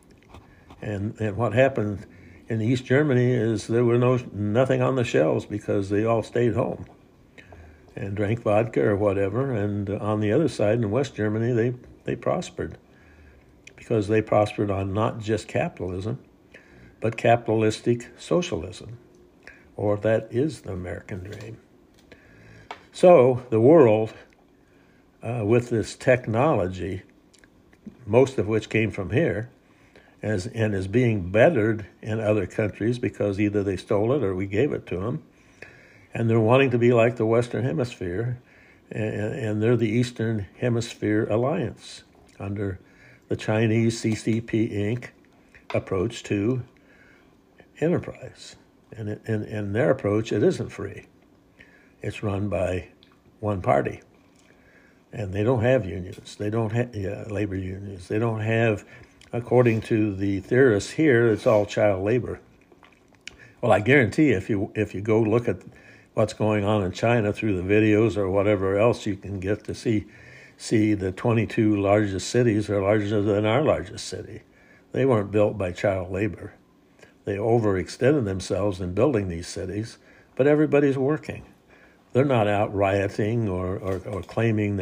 And what happened in East Germany is there were nothing on the shelves because they all stayed home and drank vodka or whatever. And on the other side in West Germany, they prospered because they prospered on not just capitalism, but capitalistic socialism, or that is the American dream. So the world, with this technology, most of which came from here, and is being bettered in other countries because either they stole it or we gave it to them, and they're wanting to be like the Western Hemisphere, and they're the Eastern Hemisphere Alliance under the Chinese CCP Inc. approach to enterprise. And in their approach, it isn't free. It's run by one party. And they don't have unions. They don't have labor unions. They don't have, according to the theorists here, it's all child labor. Well, I guarantee if you go look at what's going on in China through the videos or whatever else you can get to see the 22 largest cities are larger than our largest city. They weren't built by child labor. They overextended themselves in building these cities, but everybody's working. They're not out rioting or claiming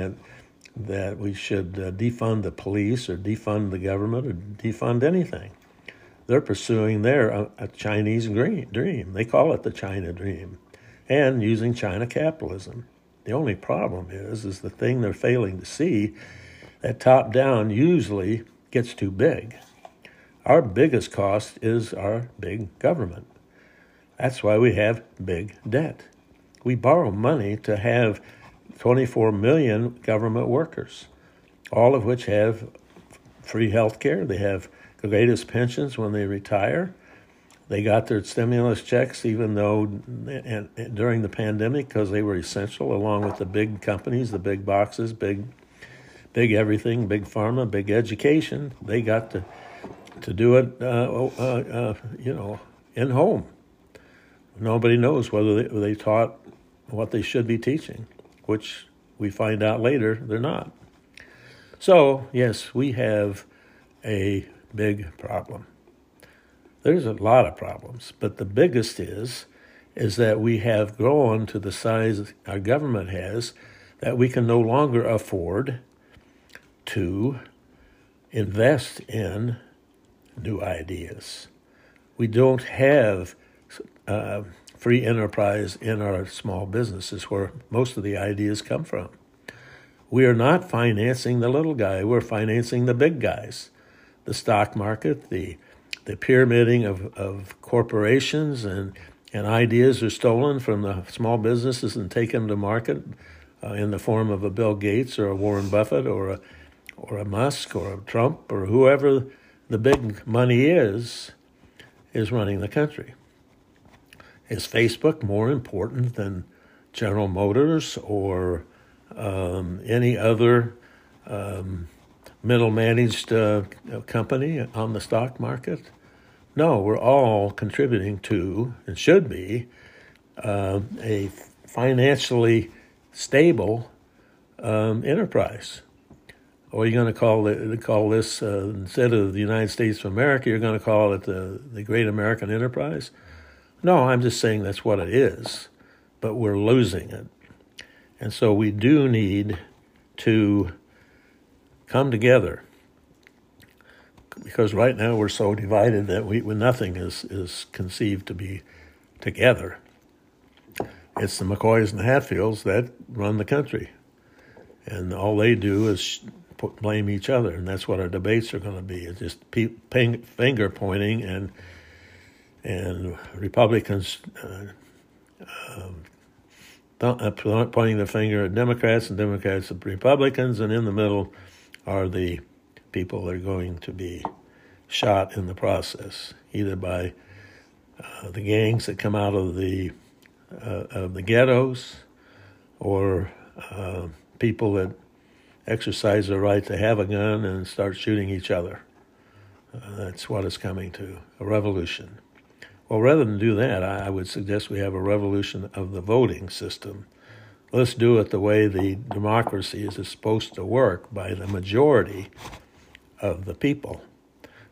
that we should defund the police or defund the government or defund anything. They're pursuing their Chinese dream. They call it the China dream, and using China capitalism. The only problem is the thing they're failing to see, that top-down usually gets too big. Our biggest cost is our big government. That's why we have big debt. We borrow money to have 24 million government workers, all of which have free health care. They have the greatest pensions when they retire. They got their stimulus checks even though and during the pandemic because they were essential, along with the big companies, the big boxes, big everything, big pharma, big education. They got to do it, in home. Nobody knows whether they taught what they should be teaching, which we find out later they're not. So, yes, we have a big problem. There's a lot of problems, but the biggest is that we have grown to the size our government has that we can no longer afford to invest in new ideas. We don't have free enterprise in our small businesses where most of the ideas come from. We are not financing the little guy. We're financing the big guys, the stock market, the pyramiding of corporations, and ideas are stolen from the small businesses and taken to market in the form of a Bill Gates or a Warren Buffett or a Musk or a Trump or whoever the big money is running the country. Is Facebook more important than General Motors or any other middle-managed company on the stock market? No, we're all contributing to, and should be, a financially stable enterprise. Or you're going to call this, instead of the United States of America, you're going to call it the Great American Enterprise? No, I'm just saying that's what it is. But we're losing it. And so we do need to come together, because right now we're so divided that nothing is conceived to be together. It's the McCoys and the Hatfields that run the country. And all they do is blame each other, and that's what our debates are going to be. It's just finger-pointing and Republicans pointing their finger at Democrats, and Democrats at Republicans, and in the middle are the people that are going to be shot in the process, either by the gangs that come out of the ghettos, or people that exercise their right to have a gun and start shooting each other. That's what it's coming to, a revolution. Well, rather than do that, I would suggest we have a revolution of the voting system. Let's do it the way the democracy is supposed to work, by the majority of the people.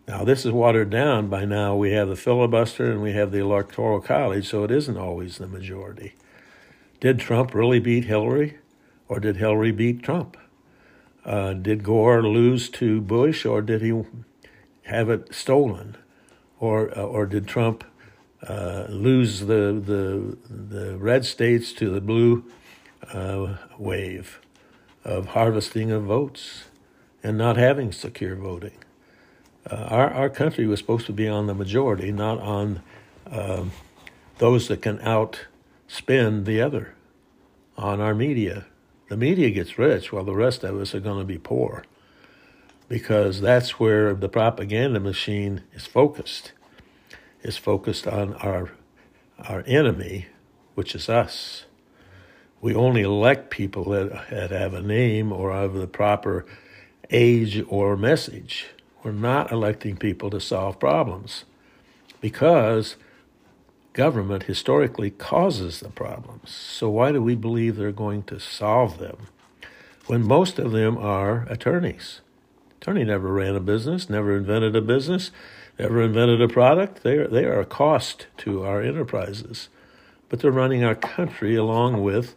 Now, this is watered down by now. We have the filibuster and we have the Electoral College, so it isn't always the majority. Did Trump really beat Hillary, or did Hillary beat Trump? Did Gore lose to Bush, or did he have it stolen? Or did Trump lose the red states to the blue wave of harvesting of votes and not having secure voting? Our country was supposed to be on the majority, not on those that can outspend the other, on our media. The media gets rich while the rest of us are going to be poor, because that's where the propaganda machine is focused. It's focused on our enemy, which is us. We only elect people that have a name or of the proper age or message. We're not electing people to solve problems, because government historically causes the problems. So why do we believe they're going to solve them when most of them are attorneys? Attorney never ran a business, never invented a business, never invented a product. They are a cost to our enterprises. But they're running our country along with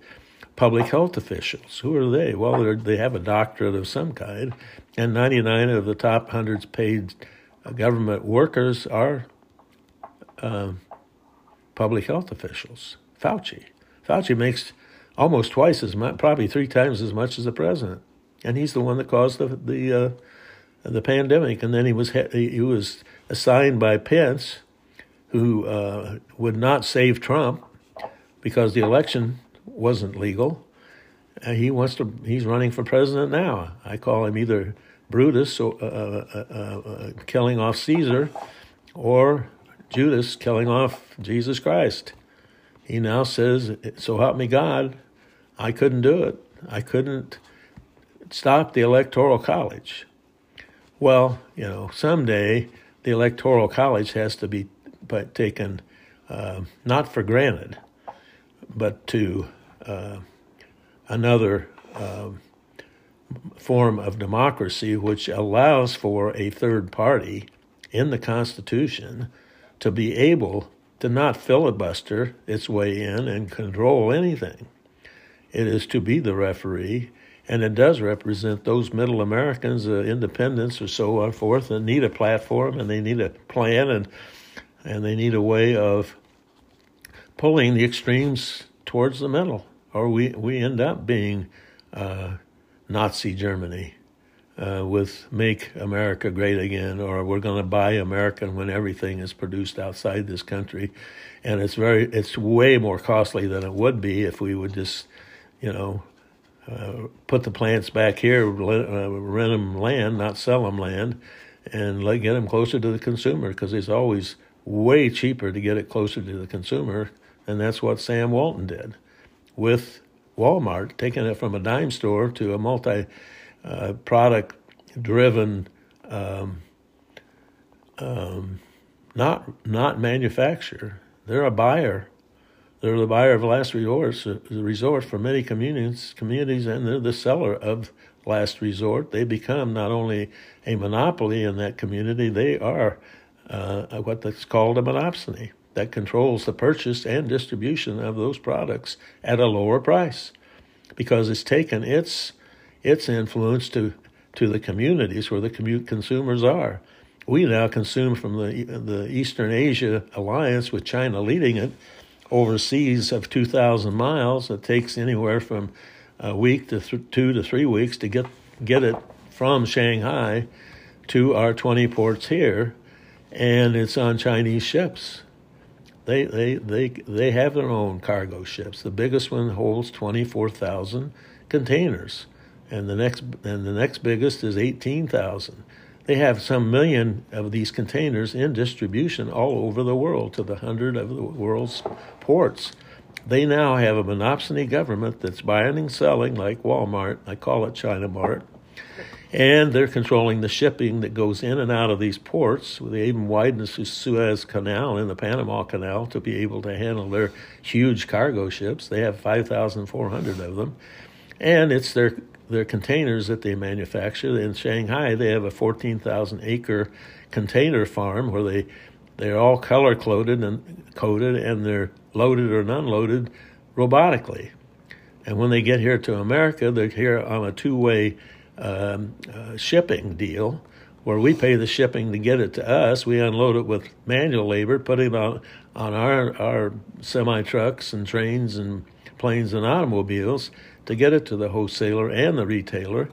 public health officials. Who are they? Well, they have a doctorate of some kind, and 99 of the top 100 paid government workers are public health officials. Fauci. Fauci makes almost twice as much, probably three times as much as the president. And he's the one that caused the pandemic. And then he was assigned by Pence, who would not save Trump because the election wasn't legal. He's running for president now. I call him either Brutus killing off Caesar, or Judas killing off Jesus Christ. He now says, "So help me God, I couldn't do it. I couldn't stop the Electoral College." Well, someday the Electoral College has to be taken not for granted, but to another form of democracy, which allows for a third party in the Constitution to be able to not filibuster its way in and control anything. It is to be the referee. And it does represent those middle Americans, independents or so on forth, that need a platform, and they need a plan, and they need a way of pulling the extremes towards the middle. Or we end up being Nazi Germany with Make America Great Again, or we're going to buy American when everything is produced outside this country. And it's way more costly than it would be if we would just, put the plants back here, rent them land, not sell them land, and get them closer to the consumer, because it's always way cheaper to get it closer to the consumer. And that's what Sam Walton did with Walmart, taking it from a dime store to a multi-product driven, not manufacturer. They're a buyer They're the buyer of last resort for many communities, and they're the seller of last resort. They become not only a monopoly in that community, they are what that's called a monopsony that controls the purchase and distribution of those products at a lower price, because it's taken its influence to the communities where the consumers are. We now consume from the Eastern Asia alliance, with China leading it, overseas of 2,000 miles. It takes anywhere from a week to 2 to 3 weeks to get it from Shanghai to our 20 ports here, and it's on Chinese ships. They have their own cargo ships. The biggest one holds 24,000 containers, and the next biggest is 18,000. They have some million of these containers in distribution all over the world to the 100 of the world's ports. They now have a monopsony government that's buying and selling like Walmart. I call it China Mart. And they're controlling the shipping that goes in and out of these ports. They even widened the Suez Canal and the Panama Canal to be able to handle their huge cargo ships. They have 5,400 of them. And it's their containers that they manufacture. In Shanghai, they have a 14,000-acre container farm where they're all color-coded and they're loaded or unloaded robotically. And when they get here to America, they're here on a two-way shipping deal where we pay the shipping to get it to us. We unload it with manual labor, put it on our semi-trucks and trains and planes and automobiles to get it to the wholesaler and the retailer.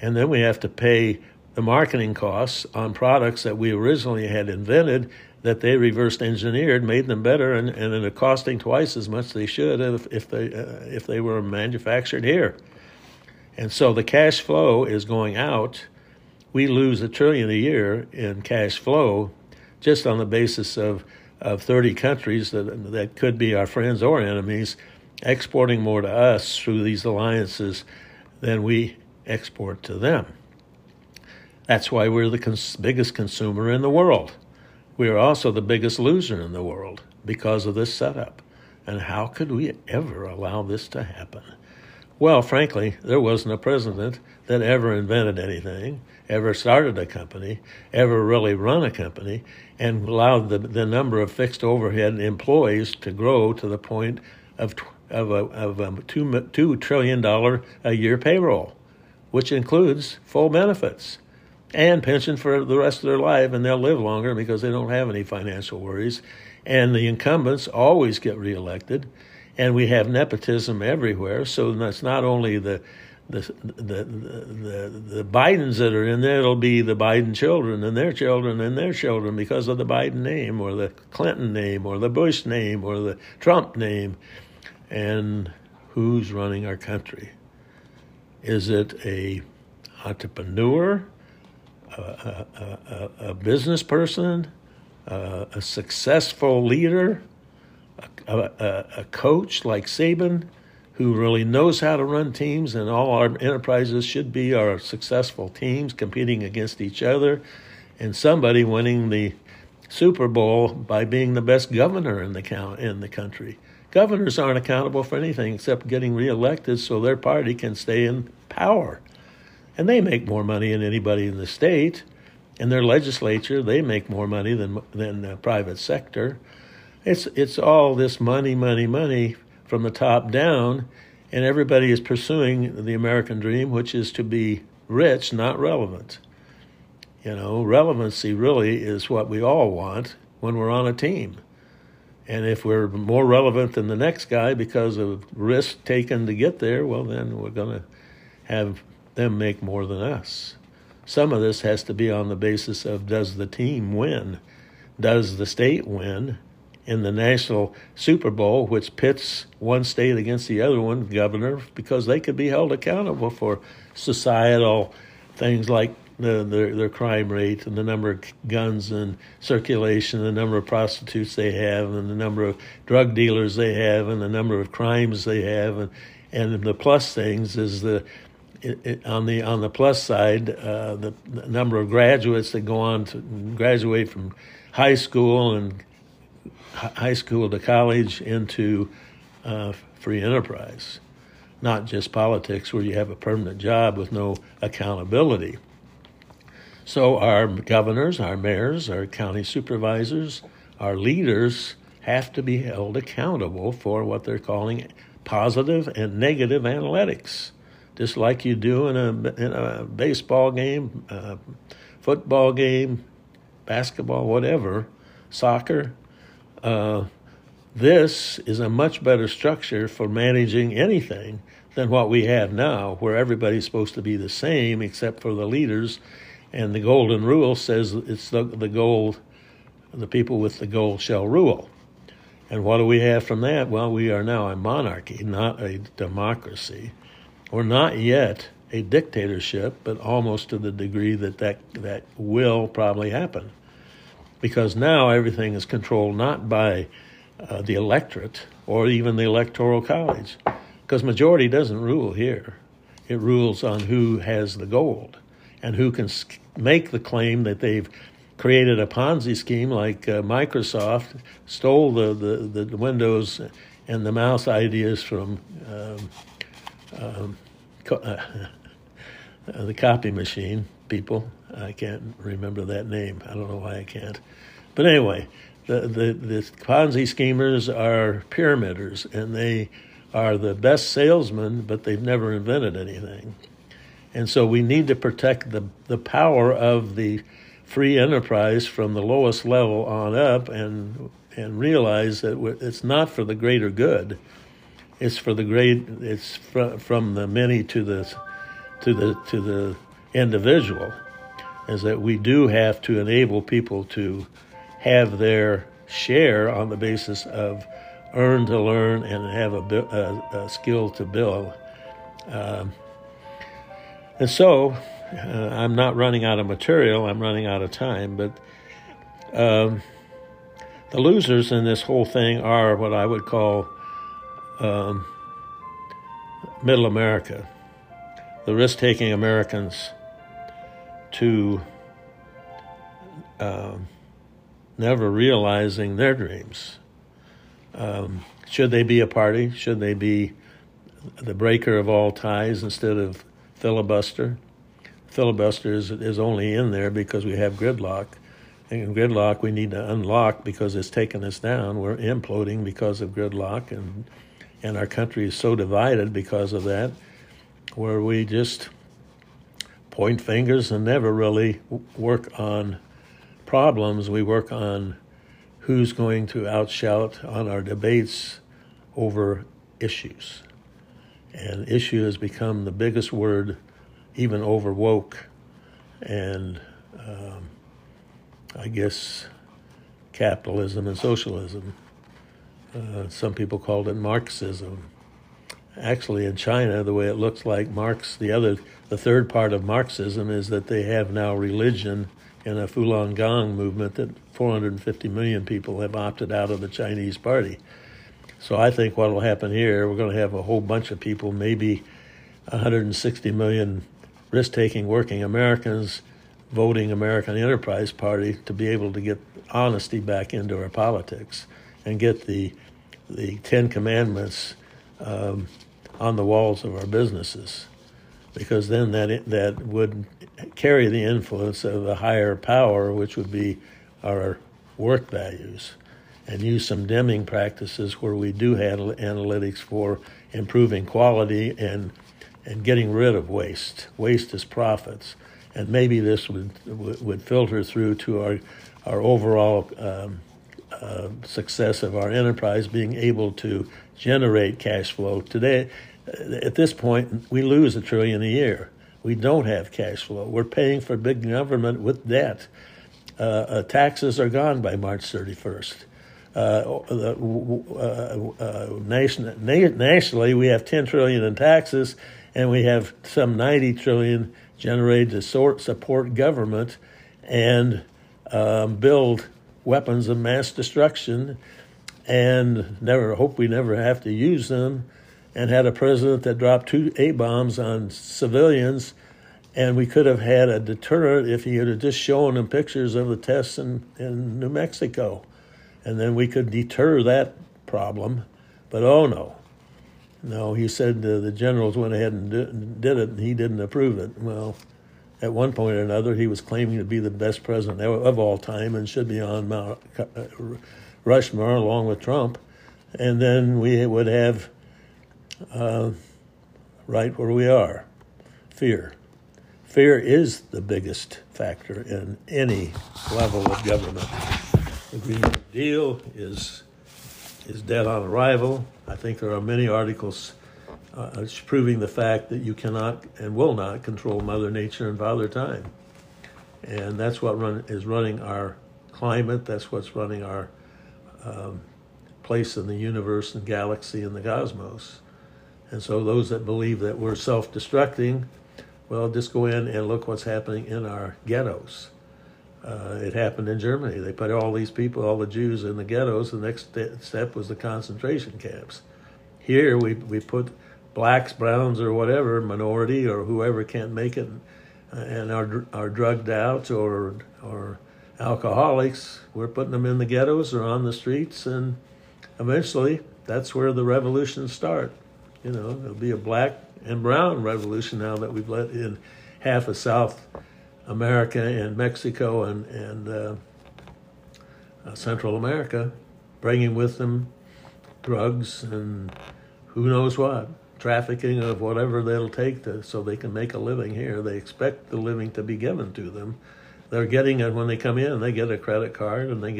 And then we have to pay the marketing costs on products that we originally had invented that they reversed engineered, made them better, and they're costing twice as much they should if they were manufactured here. And so the cash flow is going out. We lose $1 trillion a year in cash flow just on the basis of 30 countries that could be our friends or enemies exporting more to us through these alliances than we export to them. That's why we're the biggest consumer in the world. We are also the biggest loser in the world because of this setup. And how could we ever allow this to happen? Well, frankly, there wasn't a president that ever invented anything, ever started a company, ever really run a company, and allowed the number of fixed overhead employees to grow to the point of a $2 trillion a year payroll, which includes full benefits and pension for the rest of their life, and they'll live longer because they don't have any financial worries. And the incumbents always get reelected, and we have nepotism everywhere. So that's not only the Bidens that are in there, it'll be the Biden children and their children and their children because of the Biden name or the Clinton name or the Bush name or the Trump name. And who's running our country? Is it a entrepreneur, a business person, a successful leader, a coach like Saban, who really knows how to run teams? And all our enterprises should be our successful teams competing against each other, and somebody winning the Super Bowl by being the best governor in the country. Governors aren't accountable for anything except getting reelected so their party can stay in power. And they make more money than anybody in the state. In their legislature, they make more money than the private sector. It's all this money, money, money from the top down, and everybody is pursuing the American dream, which is to be rich, not relevant. You know, relevancy really is what we all want when we're on a team. And if we're more relevant than the next guy because of risk taken to get there, well, then we're going to have them make more than us. Some of this has to be on the basis of, does the team win? Does the state win? In the national Super Bowl, which pits one state against the other one, governor, because they could be held accountable for societal things like their crime rate and the number of guns in circulation, the number of prostitutes they have, and the number of drug dealers they have, and the number of crimes they have, and the plus things is on the plus side, the number of graduates that go on to graduate from high school and high school to college into free enterprise, not just politics where you have a permanent job with no accountability. So our governors, our mayors, our county supervisors, our leaders have to be held accountable for what they're calling positive and negative analytics, just like you do in a baseball game, football game, basketball, whatever, soccer. This is a much better structure for managing anything than what we have now, where everybody's supposed to be the same except for the leaders. And the golden rule says it's the people with the gold shall rule. And what do we have from that? Well, we are now a monarchy, not a democracy. We're not yet a dictatorship, but almost to the degree that will probably happen. Because now everything is controlled not by the electorate or even the electoral college. Because majority doesn't rule here. It rules on who has the gold and who can make the claim that they've created a Ponzi scheme like Microsoft, stole the Windows and the mouse ideas from the copy machine people. I can't remember that name. I don't know why I can't. But anyway, the Ponzi schemers are pyramiders, and they are the best salesmen, but they've never invented anything. And so we need to protect the power of the free enterprise from the lowest level on up, and realize that it's not for the greater good. It's for the great. It's from the many to the individual. Is that we do have to enable people to have their share on the basis of earn to learn and have a skill to build. And so I'm not running out of material, I'm running out of time, but the losers in this whole thing are what I would call middle America, the risk-taking Americans to never realizing their dreams. Should they be a party? Should they be the breaker of all ties instead of filibuster? Filibuster is only in there because we have gridlock. And in gridlock, we need to unlock because it's taken us down. We're imploding because of gridlock, and our country is so divided because of that, where we just point fingers and never really work on problems. We work on who's going to outshout on our debates over issues. And issue has become the biggest word, even over woke, and I guess capitalism and socialism. Some people called it Marxism. Actually, in China, the way it looks like Marx, the third part of Marxism is that they have now religion in a Falun Gong movement that 450 million people have opted out of the Chinese party. So I think what will happen here, we're going to have a whole bunch of people, maybe 160 million risk-taking working Americans voting American Enterprise Party to be able to get honesty back into our politics and get the Ten Commandments on the walls of our businesses, because then that would carry the influence of a higher power, which would be our work values, and use some Deming practices where we do have analytics for improving quality and getting rid of waste. Waste is profits. And maybe this would filter through to our overall success of our enterprise being able to generate cash flow. Today, at this point, we lose $1 trillion a year. We don't have cash flow. We're paying for big government with debt. Taxes are gone by March 31st. Nationally, we have $10 trillion in taxes, and we have some $90 trillion generated to support government and build weapons of mass destruction, and hope we never have to use them. And had a president that dropped 2 A-bombs on civilians, and we could have had a deterrent if he had just shown them pictures of the tests in New Mexico. and then we could deter that problem. But oh no. No, he said the generals went ahead and did it, and he didn't approve it. Well, at one point or another, he was claiming to be the best president of all time and should be on Mount Rushmore along with Trump. And then we would have right where we are, fear. Fear is the biggest factor in any level of government. The Green Deal is dead on arrival. I think there are many articles proving the fact that you cannot and will not control Mother Nature and Father Time. And that's what is running our climate. That's what's running our place in the universe and galaxy and the cosmos. And so those that believe that we're self-destructing, well, just go in and look what's happening in our ghettos. It happened in Germany. They put all these people, all the Jews, in the ghettos. The next step was the concentration camps. Here we put blacks, browns, or whatever, minority, or whoever can't make it, and are drugged out or alcoholics. We're putting them in the ghettos or on the streets, and eventually that's where the revolutions start. You know, it'll be a black and brown revolution now that we've let in half of South America and Mexico and Central America, bringing with them drugs and who knows what, trafficking of whatever they'll take so they can make a living here. They expect the living to be given to them. They're getting it when they come in. They get a credit card and they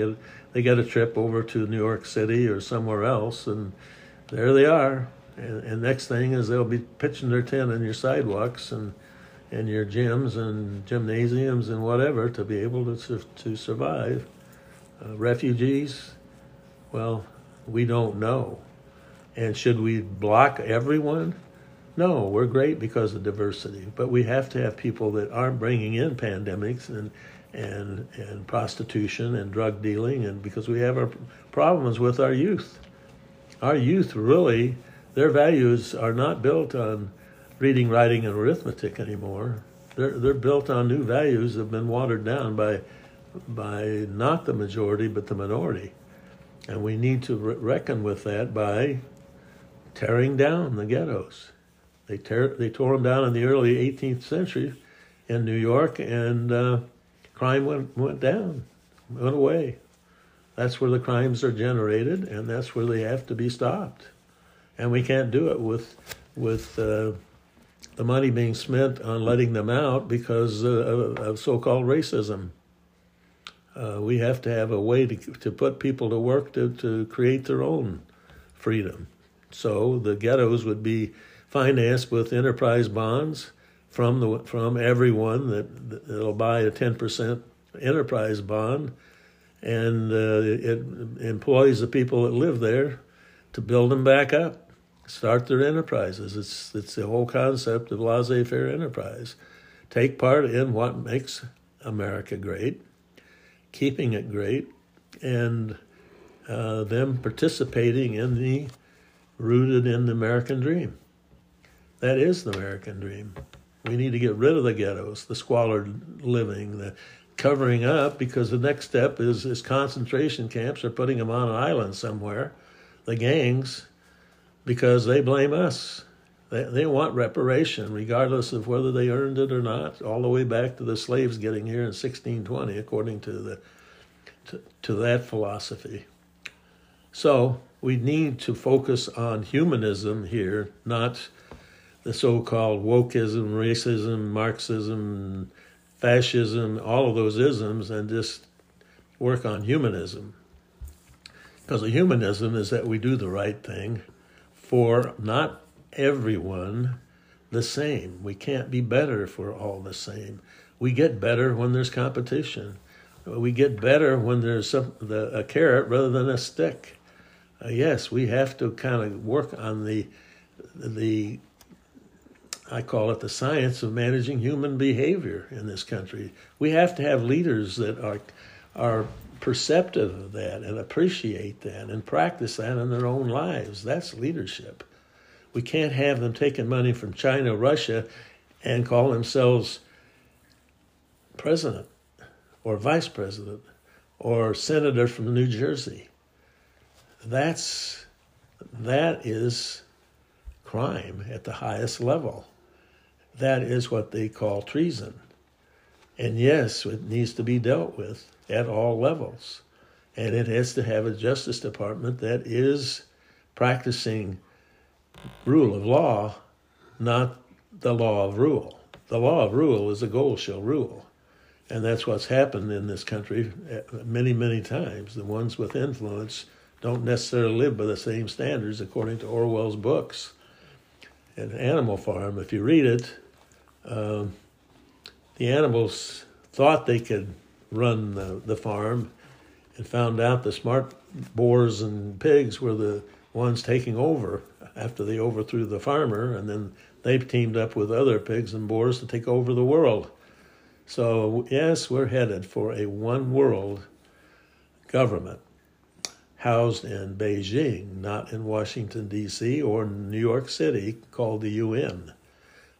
get a trip over to New York City or somewhere else, and there they are. And next thing is they'll be pitching their tent on your sidewalks and your gyms and gymnasiums and whatever to be able to survive. Refugees, well, we don't know. And should we block everyone? No, we're great because of diversity. But we have to have people that aren't bringing in pandemics and prostitution and drug dealing, and because we have our problems with our youth. Our youth really, their values are not built on reading, writing, and arithmetic anymore. They're built on new values that have been watered down by not the majority, but the minority. And we need to reckon with that by tearing down the ghettos. They tore them down in the early 18th century in New York, and crime went down, went away. That's where the crimes are generated, and that's where they have to be stopped. And we can't do it with the money being spent on letting them out because of so-called racism. We have to have a way to put people to work to create their own freedom. So the ghettos would be financed with enterprise bonds from everyone that'll buy a 10% enterprise bond, and it employs the people that live there to build them back up. Start their enterprises. It's the whole concept of laissez-faire enterprise. Take part in what makes America great, keeping it great, and them participating in the rooted in the American dream. That is the American dream. We need to get rid of the ghettos, the squalid living, the covering up, because the next step is concentration camps or putting them on an island somewhere, the gangs, because they blame us. They want reparation, regardless of whether they earned it or not, all the way back to the slaves getting here in 1620, according to that philosophy. So we need to focus on humanism here, not the so-called wokeism, racism, Marxism, fascism, all of those isms, and just work on humanism. Because the humanism is that we do the right thing, for not everyone the same. We can't be better for all the same. We get better when there's competition. We get better when there's a carrot rather than a stick. Yes, we have to kind of work on the I call it the science of managing human behavior in this country. We have to have leaders that are perceptive of that and appreciate that and practice that in their own lives. That's leadership. We can't have them taking money from China, Russia, and call themselves president or vice president or senator from New Jersey. That is crime at the highest level. That is what they call treason. And yes, it needs to be dealt with at all levels. And it has to have a Justice Department that is practicing rule of law, not the law of rule. The law of rule is the gold shall rule. And that's what's happened in this country many, many times. The ones with influence don't necessarily live by the same standards according to Orwell's books. And Animal Farm, if you read it, the animals thought they could run the farm and found out the smart boars and pigs were the ones taking over after they overthrew the farmer, and then they teamed up with other pigs and boars to take over the world. So, yes, we're headed for a one-world government housed in Beijing, not in Washington, D.C. or New York City, called the UN,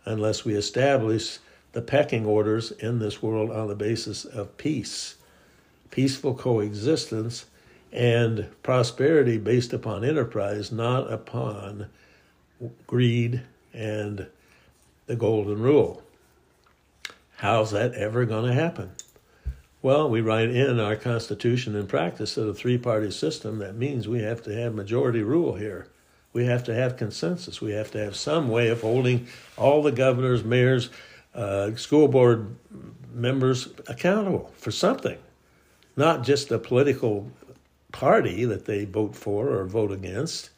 unless we establish the pecking orders in this world on the basis of peace, peaceful coexistence, and prosperity based upon enterprise, not upon greed and the golden rule. How's that ever going to happen? Well, we write in our Constitution and practice that a three-party system, that means we have to have majority rule here. We have to have consensus. We have to have some way of holding all the governors, mayors, school board members accountable for something, not just the political party that they vote for or vote against.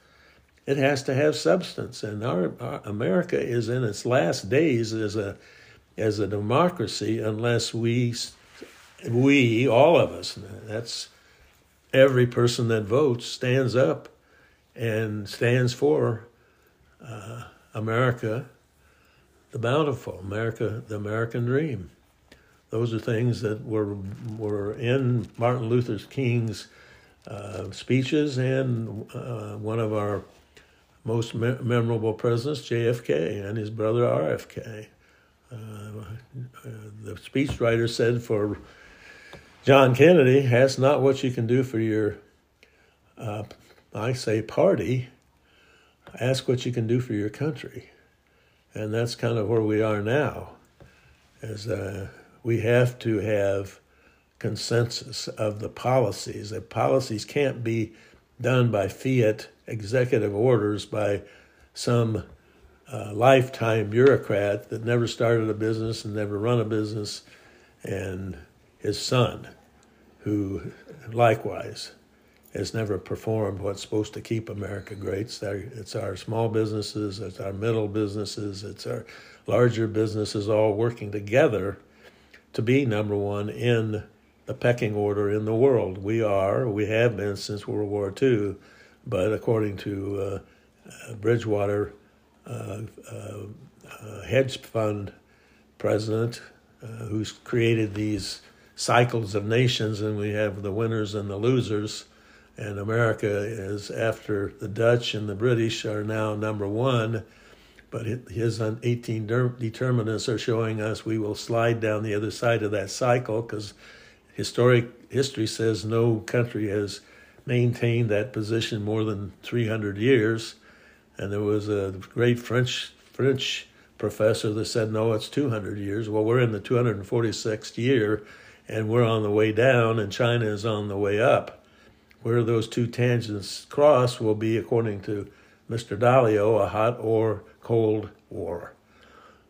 It has to have substance. And our America is in its last days as a democracy, unless we, all of us, that's every person that votes, stands up and stands for America, the bountiful, America, the American dream. Those are things that were in Martin Luther King's speeches and one of our most memorable presidents, JFK, and his brother RFK. The speechwriter said for John Kennedy, that's not what you can do for your, party. Ask what you can do for your country. And that's kind of where we are now, is we have to have consensus of the policies. The policies can't be done by fiat executive orders by some lifetime bureaucrat that never started a business and never run a business, and his son, who likewise has never performed what's supposed to keep America great. It's our small businesses, it's our middle businesses, it's our larger businesses all working together to be number one in the pecking order in the world. We have been since World War II, but according to Bridgewater, hedge fund president who's created these cycles of nations, and we have the winners and the losers, and America is, after the Dutch and the British, are now number one, but his 18 determinists are showing us we will slide down the other side of that cycle, because history says no country has maintained that position more than 300 years. And there was a great French professor that said, no, it's 200 years. Well, we're in the 246th year, and we're on the way down, and China is on the way up. Where those two tangents cross will be, according to Mr. Dalio, a hot or cold war.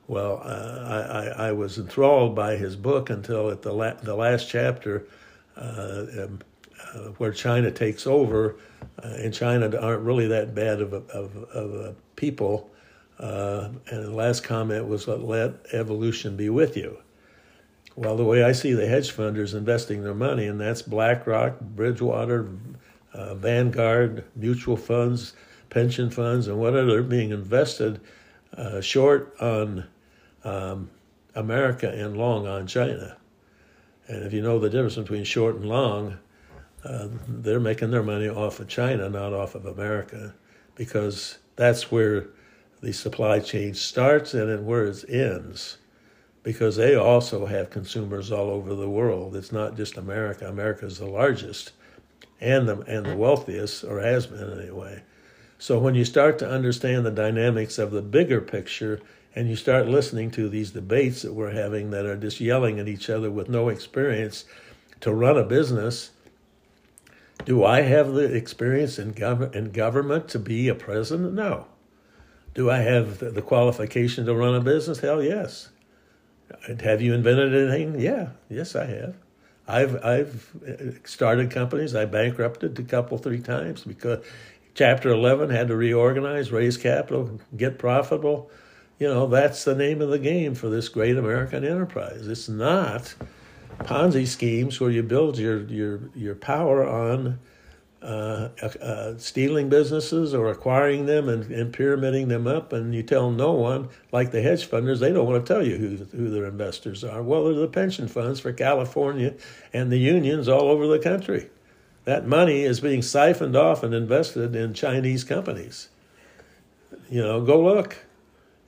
Well, I was enthralled by his book until at the last chapter, where China takes over, and China aren't really that bad of a people. And the last comment was, let evolution be with you. Well, the way I see the hedge funders investing their money, and that's BlackRock, Bridgewater, Vanguard, mutual funds, pension funds, and whatever, being invested short on America and long on China. And if you know the difference between short and long, they're making their money off of China, not off of America, because that's where the supply chain starts and where it ends, because they also have consumers all over the world. It's not just America. America is the largest, and the wealthiest, or has been anyway. So when you start to understand the dynamics of the bigger picture and you start listening to these debates that we're having that are just yelling at each other with no experience to run a business, do I have the experience in government to be a president? No. Do I have the qualification to run a business? Hell, yes. Have you invented anything? Yeah. Yes, I have. I've started companies. I bankrupted a couple, 3 times because Chapter 11 had to reorganize, raise capital, get profitable. You know, that's the name of the game for this great American enterprise. It's not Ponzi schemes where you build your power on stealing businesses or acquiring them and pyramiding them up, and you tell no one, like the hedge funders, they don't want to tell you who their investors are. Well, they're the pension funds for California and the unions all over the country. That money is being siphoned off and invested in Chinese companies. You know, go look.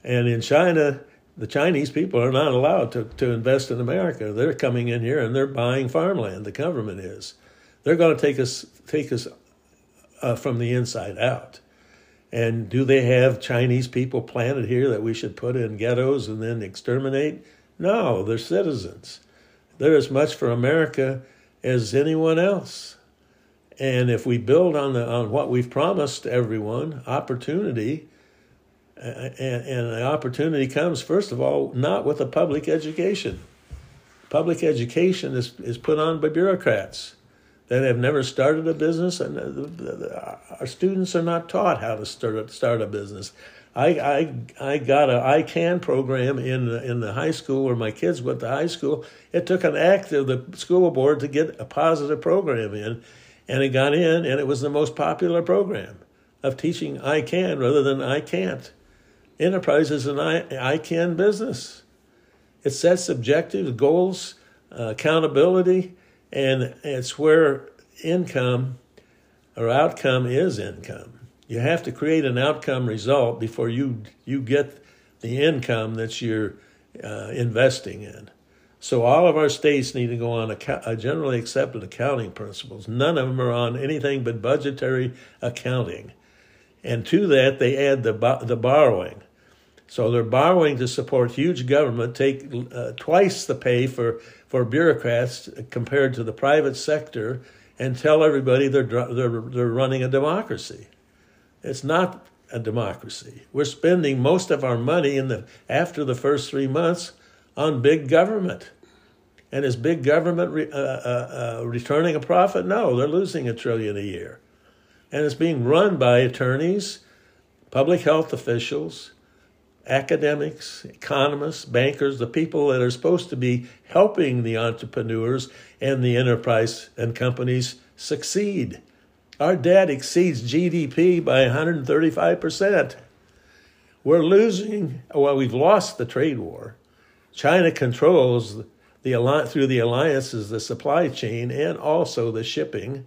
And in China, the Chinese people are not allowed to invest in America. They're coming in here and they're buying farmland, the government is. They're going to take us from the inside out. And do they have Chinese people planted here that we should put in ghettos and then exterminate? No, they're citizens. They're as much for America as anyone else. And if we build on what we've promised everyone, opportunity, and the opportunity comes, first of all, not with a public education. Public education is put on by bureaucrats that have never started a business, and our students are not taught how to start a business. I got a I Can program in the high school where my kids went to high school. It took an act of the school board to get a positive program in, and it got in, and it was the most popular program of teaching I can rather than I can't. Enterprise is an I can business. It sets objectives, goals, accountability. And it's where income or outcome is income. You have to create an outcome result before you get the income that you're investing in. So all of our states need to go on generally accepted accounting principles. None of them are on anything but budgetary accounting. And to that, they add the borrowing. So they're borrowing to support huge government, take twice the pay for bureaucrats compared to the private sector, and tell everybody they're running a democracy. It's not a democracy. We're spending most of our money after the first 3 months on big government. And is big government returning a profit? No, they're losing $1 trillion a year. And it's being run by attorneys, public health officials, academics, economists, bankers, the people that are supposed to be helping the entrepreneurs and the enterprise and companies succeed. Our debt exceeds GDP by 135%. We're losing, well, we've lost the trade war. China controls through the alliances the supply chain and also the shipping,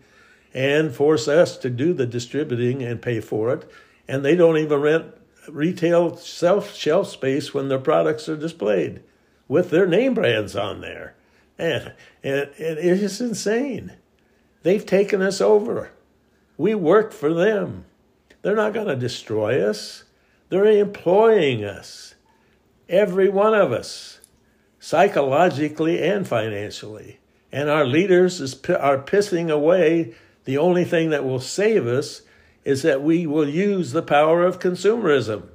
and force us to do the distributing and pay for it. And they don't even rent retail shelf space when their products are displayed with their name brands on there. And it is insane. They've taken us over. We work for them. They're not going to destroy us. They're employing us. Every one of us, psychologically and financially. And our leaders are pissing away. The only thing that will save us is that we will use the power of consumerism.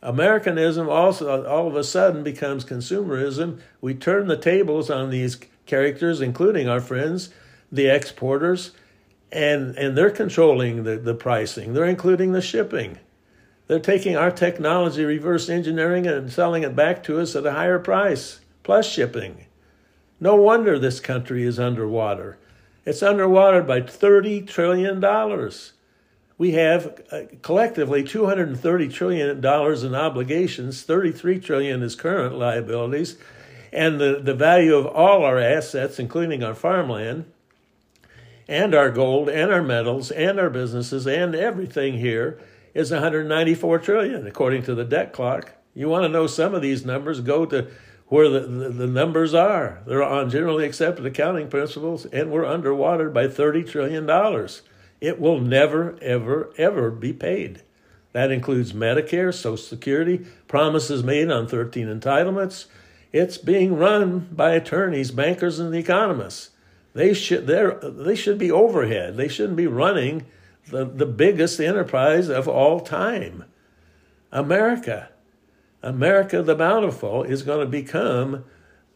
Americanism also all of a sudden becomes consumerism. We turn the tables on these characters, including our friends, the exporters, and they're controlling the pricing. They're including the shipping. They're taking our technology, reverse engineering, and selling it back to us at a higher price, plus shipping. No wonder this country is underwater. It's underwater by $30 trillion. We have collectively $230 trillion in obligations, $33 trillion is current liabilities, and the value of all our assets, including our farmland, and our gold, and our metals, and our businesses, and everything here is $194 trillion, according to the debt clock. You want to know some of these numbers, go to where the numbers are. They're on generally accepted accounting principles, and we're underwater by $30 trillion. It will never, ever, ever be paid. That includes Medicare, Social Security, promises made on 13 entitlements. It's being run by attorneys, bankers, and economists. They should be overhead. They shouldn't be running the biggest enterprise of all time. America the Bountiful is going to become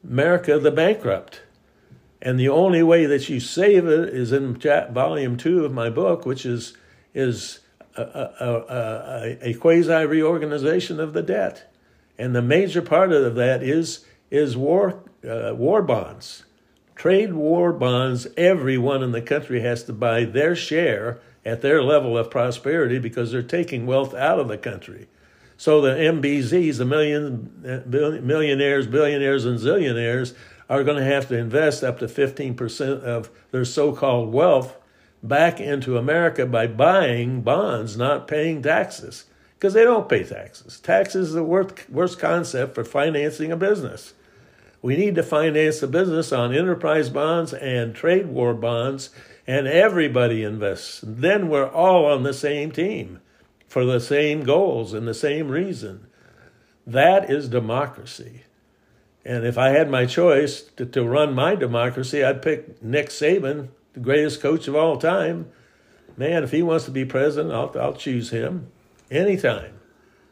America the Bankrupt. And the only way that you save it is in volume 2 of my book, which is a quasi-reorganization of the debt. And the major part of that is war bonds. Trade war bonds, everyone in the country has to buy their share at their level of prosperity because they're taking wealth out of the country. So the MBZs, the millionaires, billionaires, and zillionaires, are going to have to invest up to 15% of their so-called wealth back into America by buying bonds, not paying taxes, because they don't pay taxes. Taxes is the worst concept for financing a business. We need to finance the business on enterprise bonds and trade war bonds, and everybody invests. Then we're all on the same team for the same goals and the same reason. That is democracy. And if I had my choice to run my democracy, I'd pick Nick Saban, the greatest coach of all time. Man, if he wants to be president, I'll choose him anytime,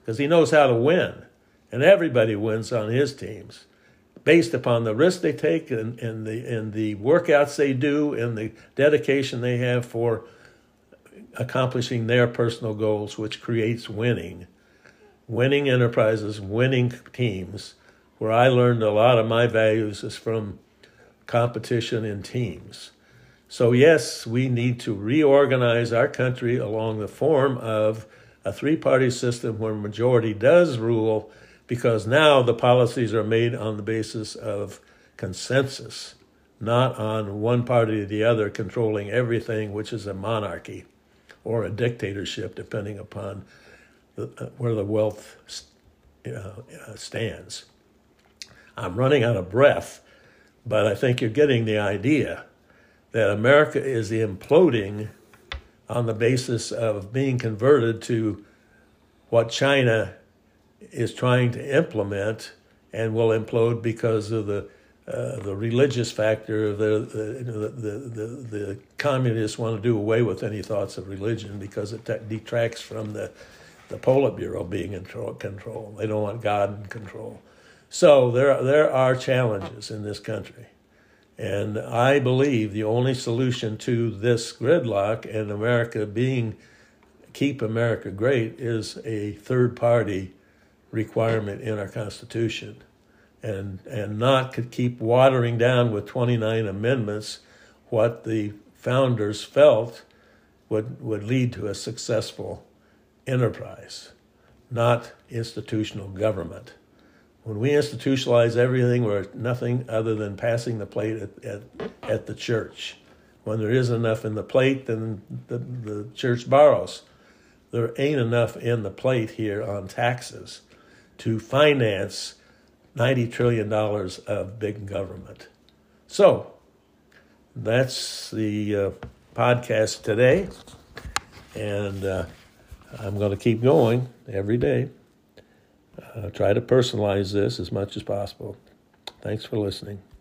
because he knows how to win. And everybody wins on his teams, based upon the risk they take and the workouts they do and the dedication they have for accomplishing their personal goals, which creates winning enterprises, winning teams, where I learned a lot of my values is from competition in teams. So yes, we need to reorganize our country along the form of a three-party system where majority does rule, because now the policies are made on the basis of consensus, not on one party or the other controlling everything, which is a monarchy or a dictatorship, depending upon where the wealth stands. I'm running out of breath, but I think you're getting the idea that America is imploding on the basis of being converted to what China is trying to implement, and will implode because of the religious factor. The communists want to do away with any thoughts of religion because it detracts from the Politburo being in control. They don't want God in control. So there are challenges in this country. And I believe the only solution to this gridlock and America being, keep America great, is a third party requirement in our Constitution, and not could keep watering down with 29 amendments what the founders felt would lead to a successful enterprise, not institutional government. When we institutionalize everything, we're nothing other than passing the plate at the church. When there isn't enough in the plate, then the church borrows. There ain't enough in the plate here on taxes to finance $90 trillion of big government. So that's the podcast today. And I'm going to keep going every day. Try to personalize this as much as possible. Thanks for listening.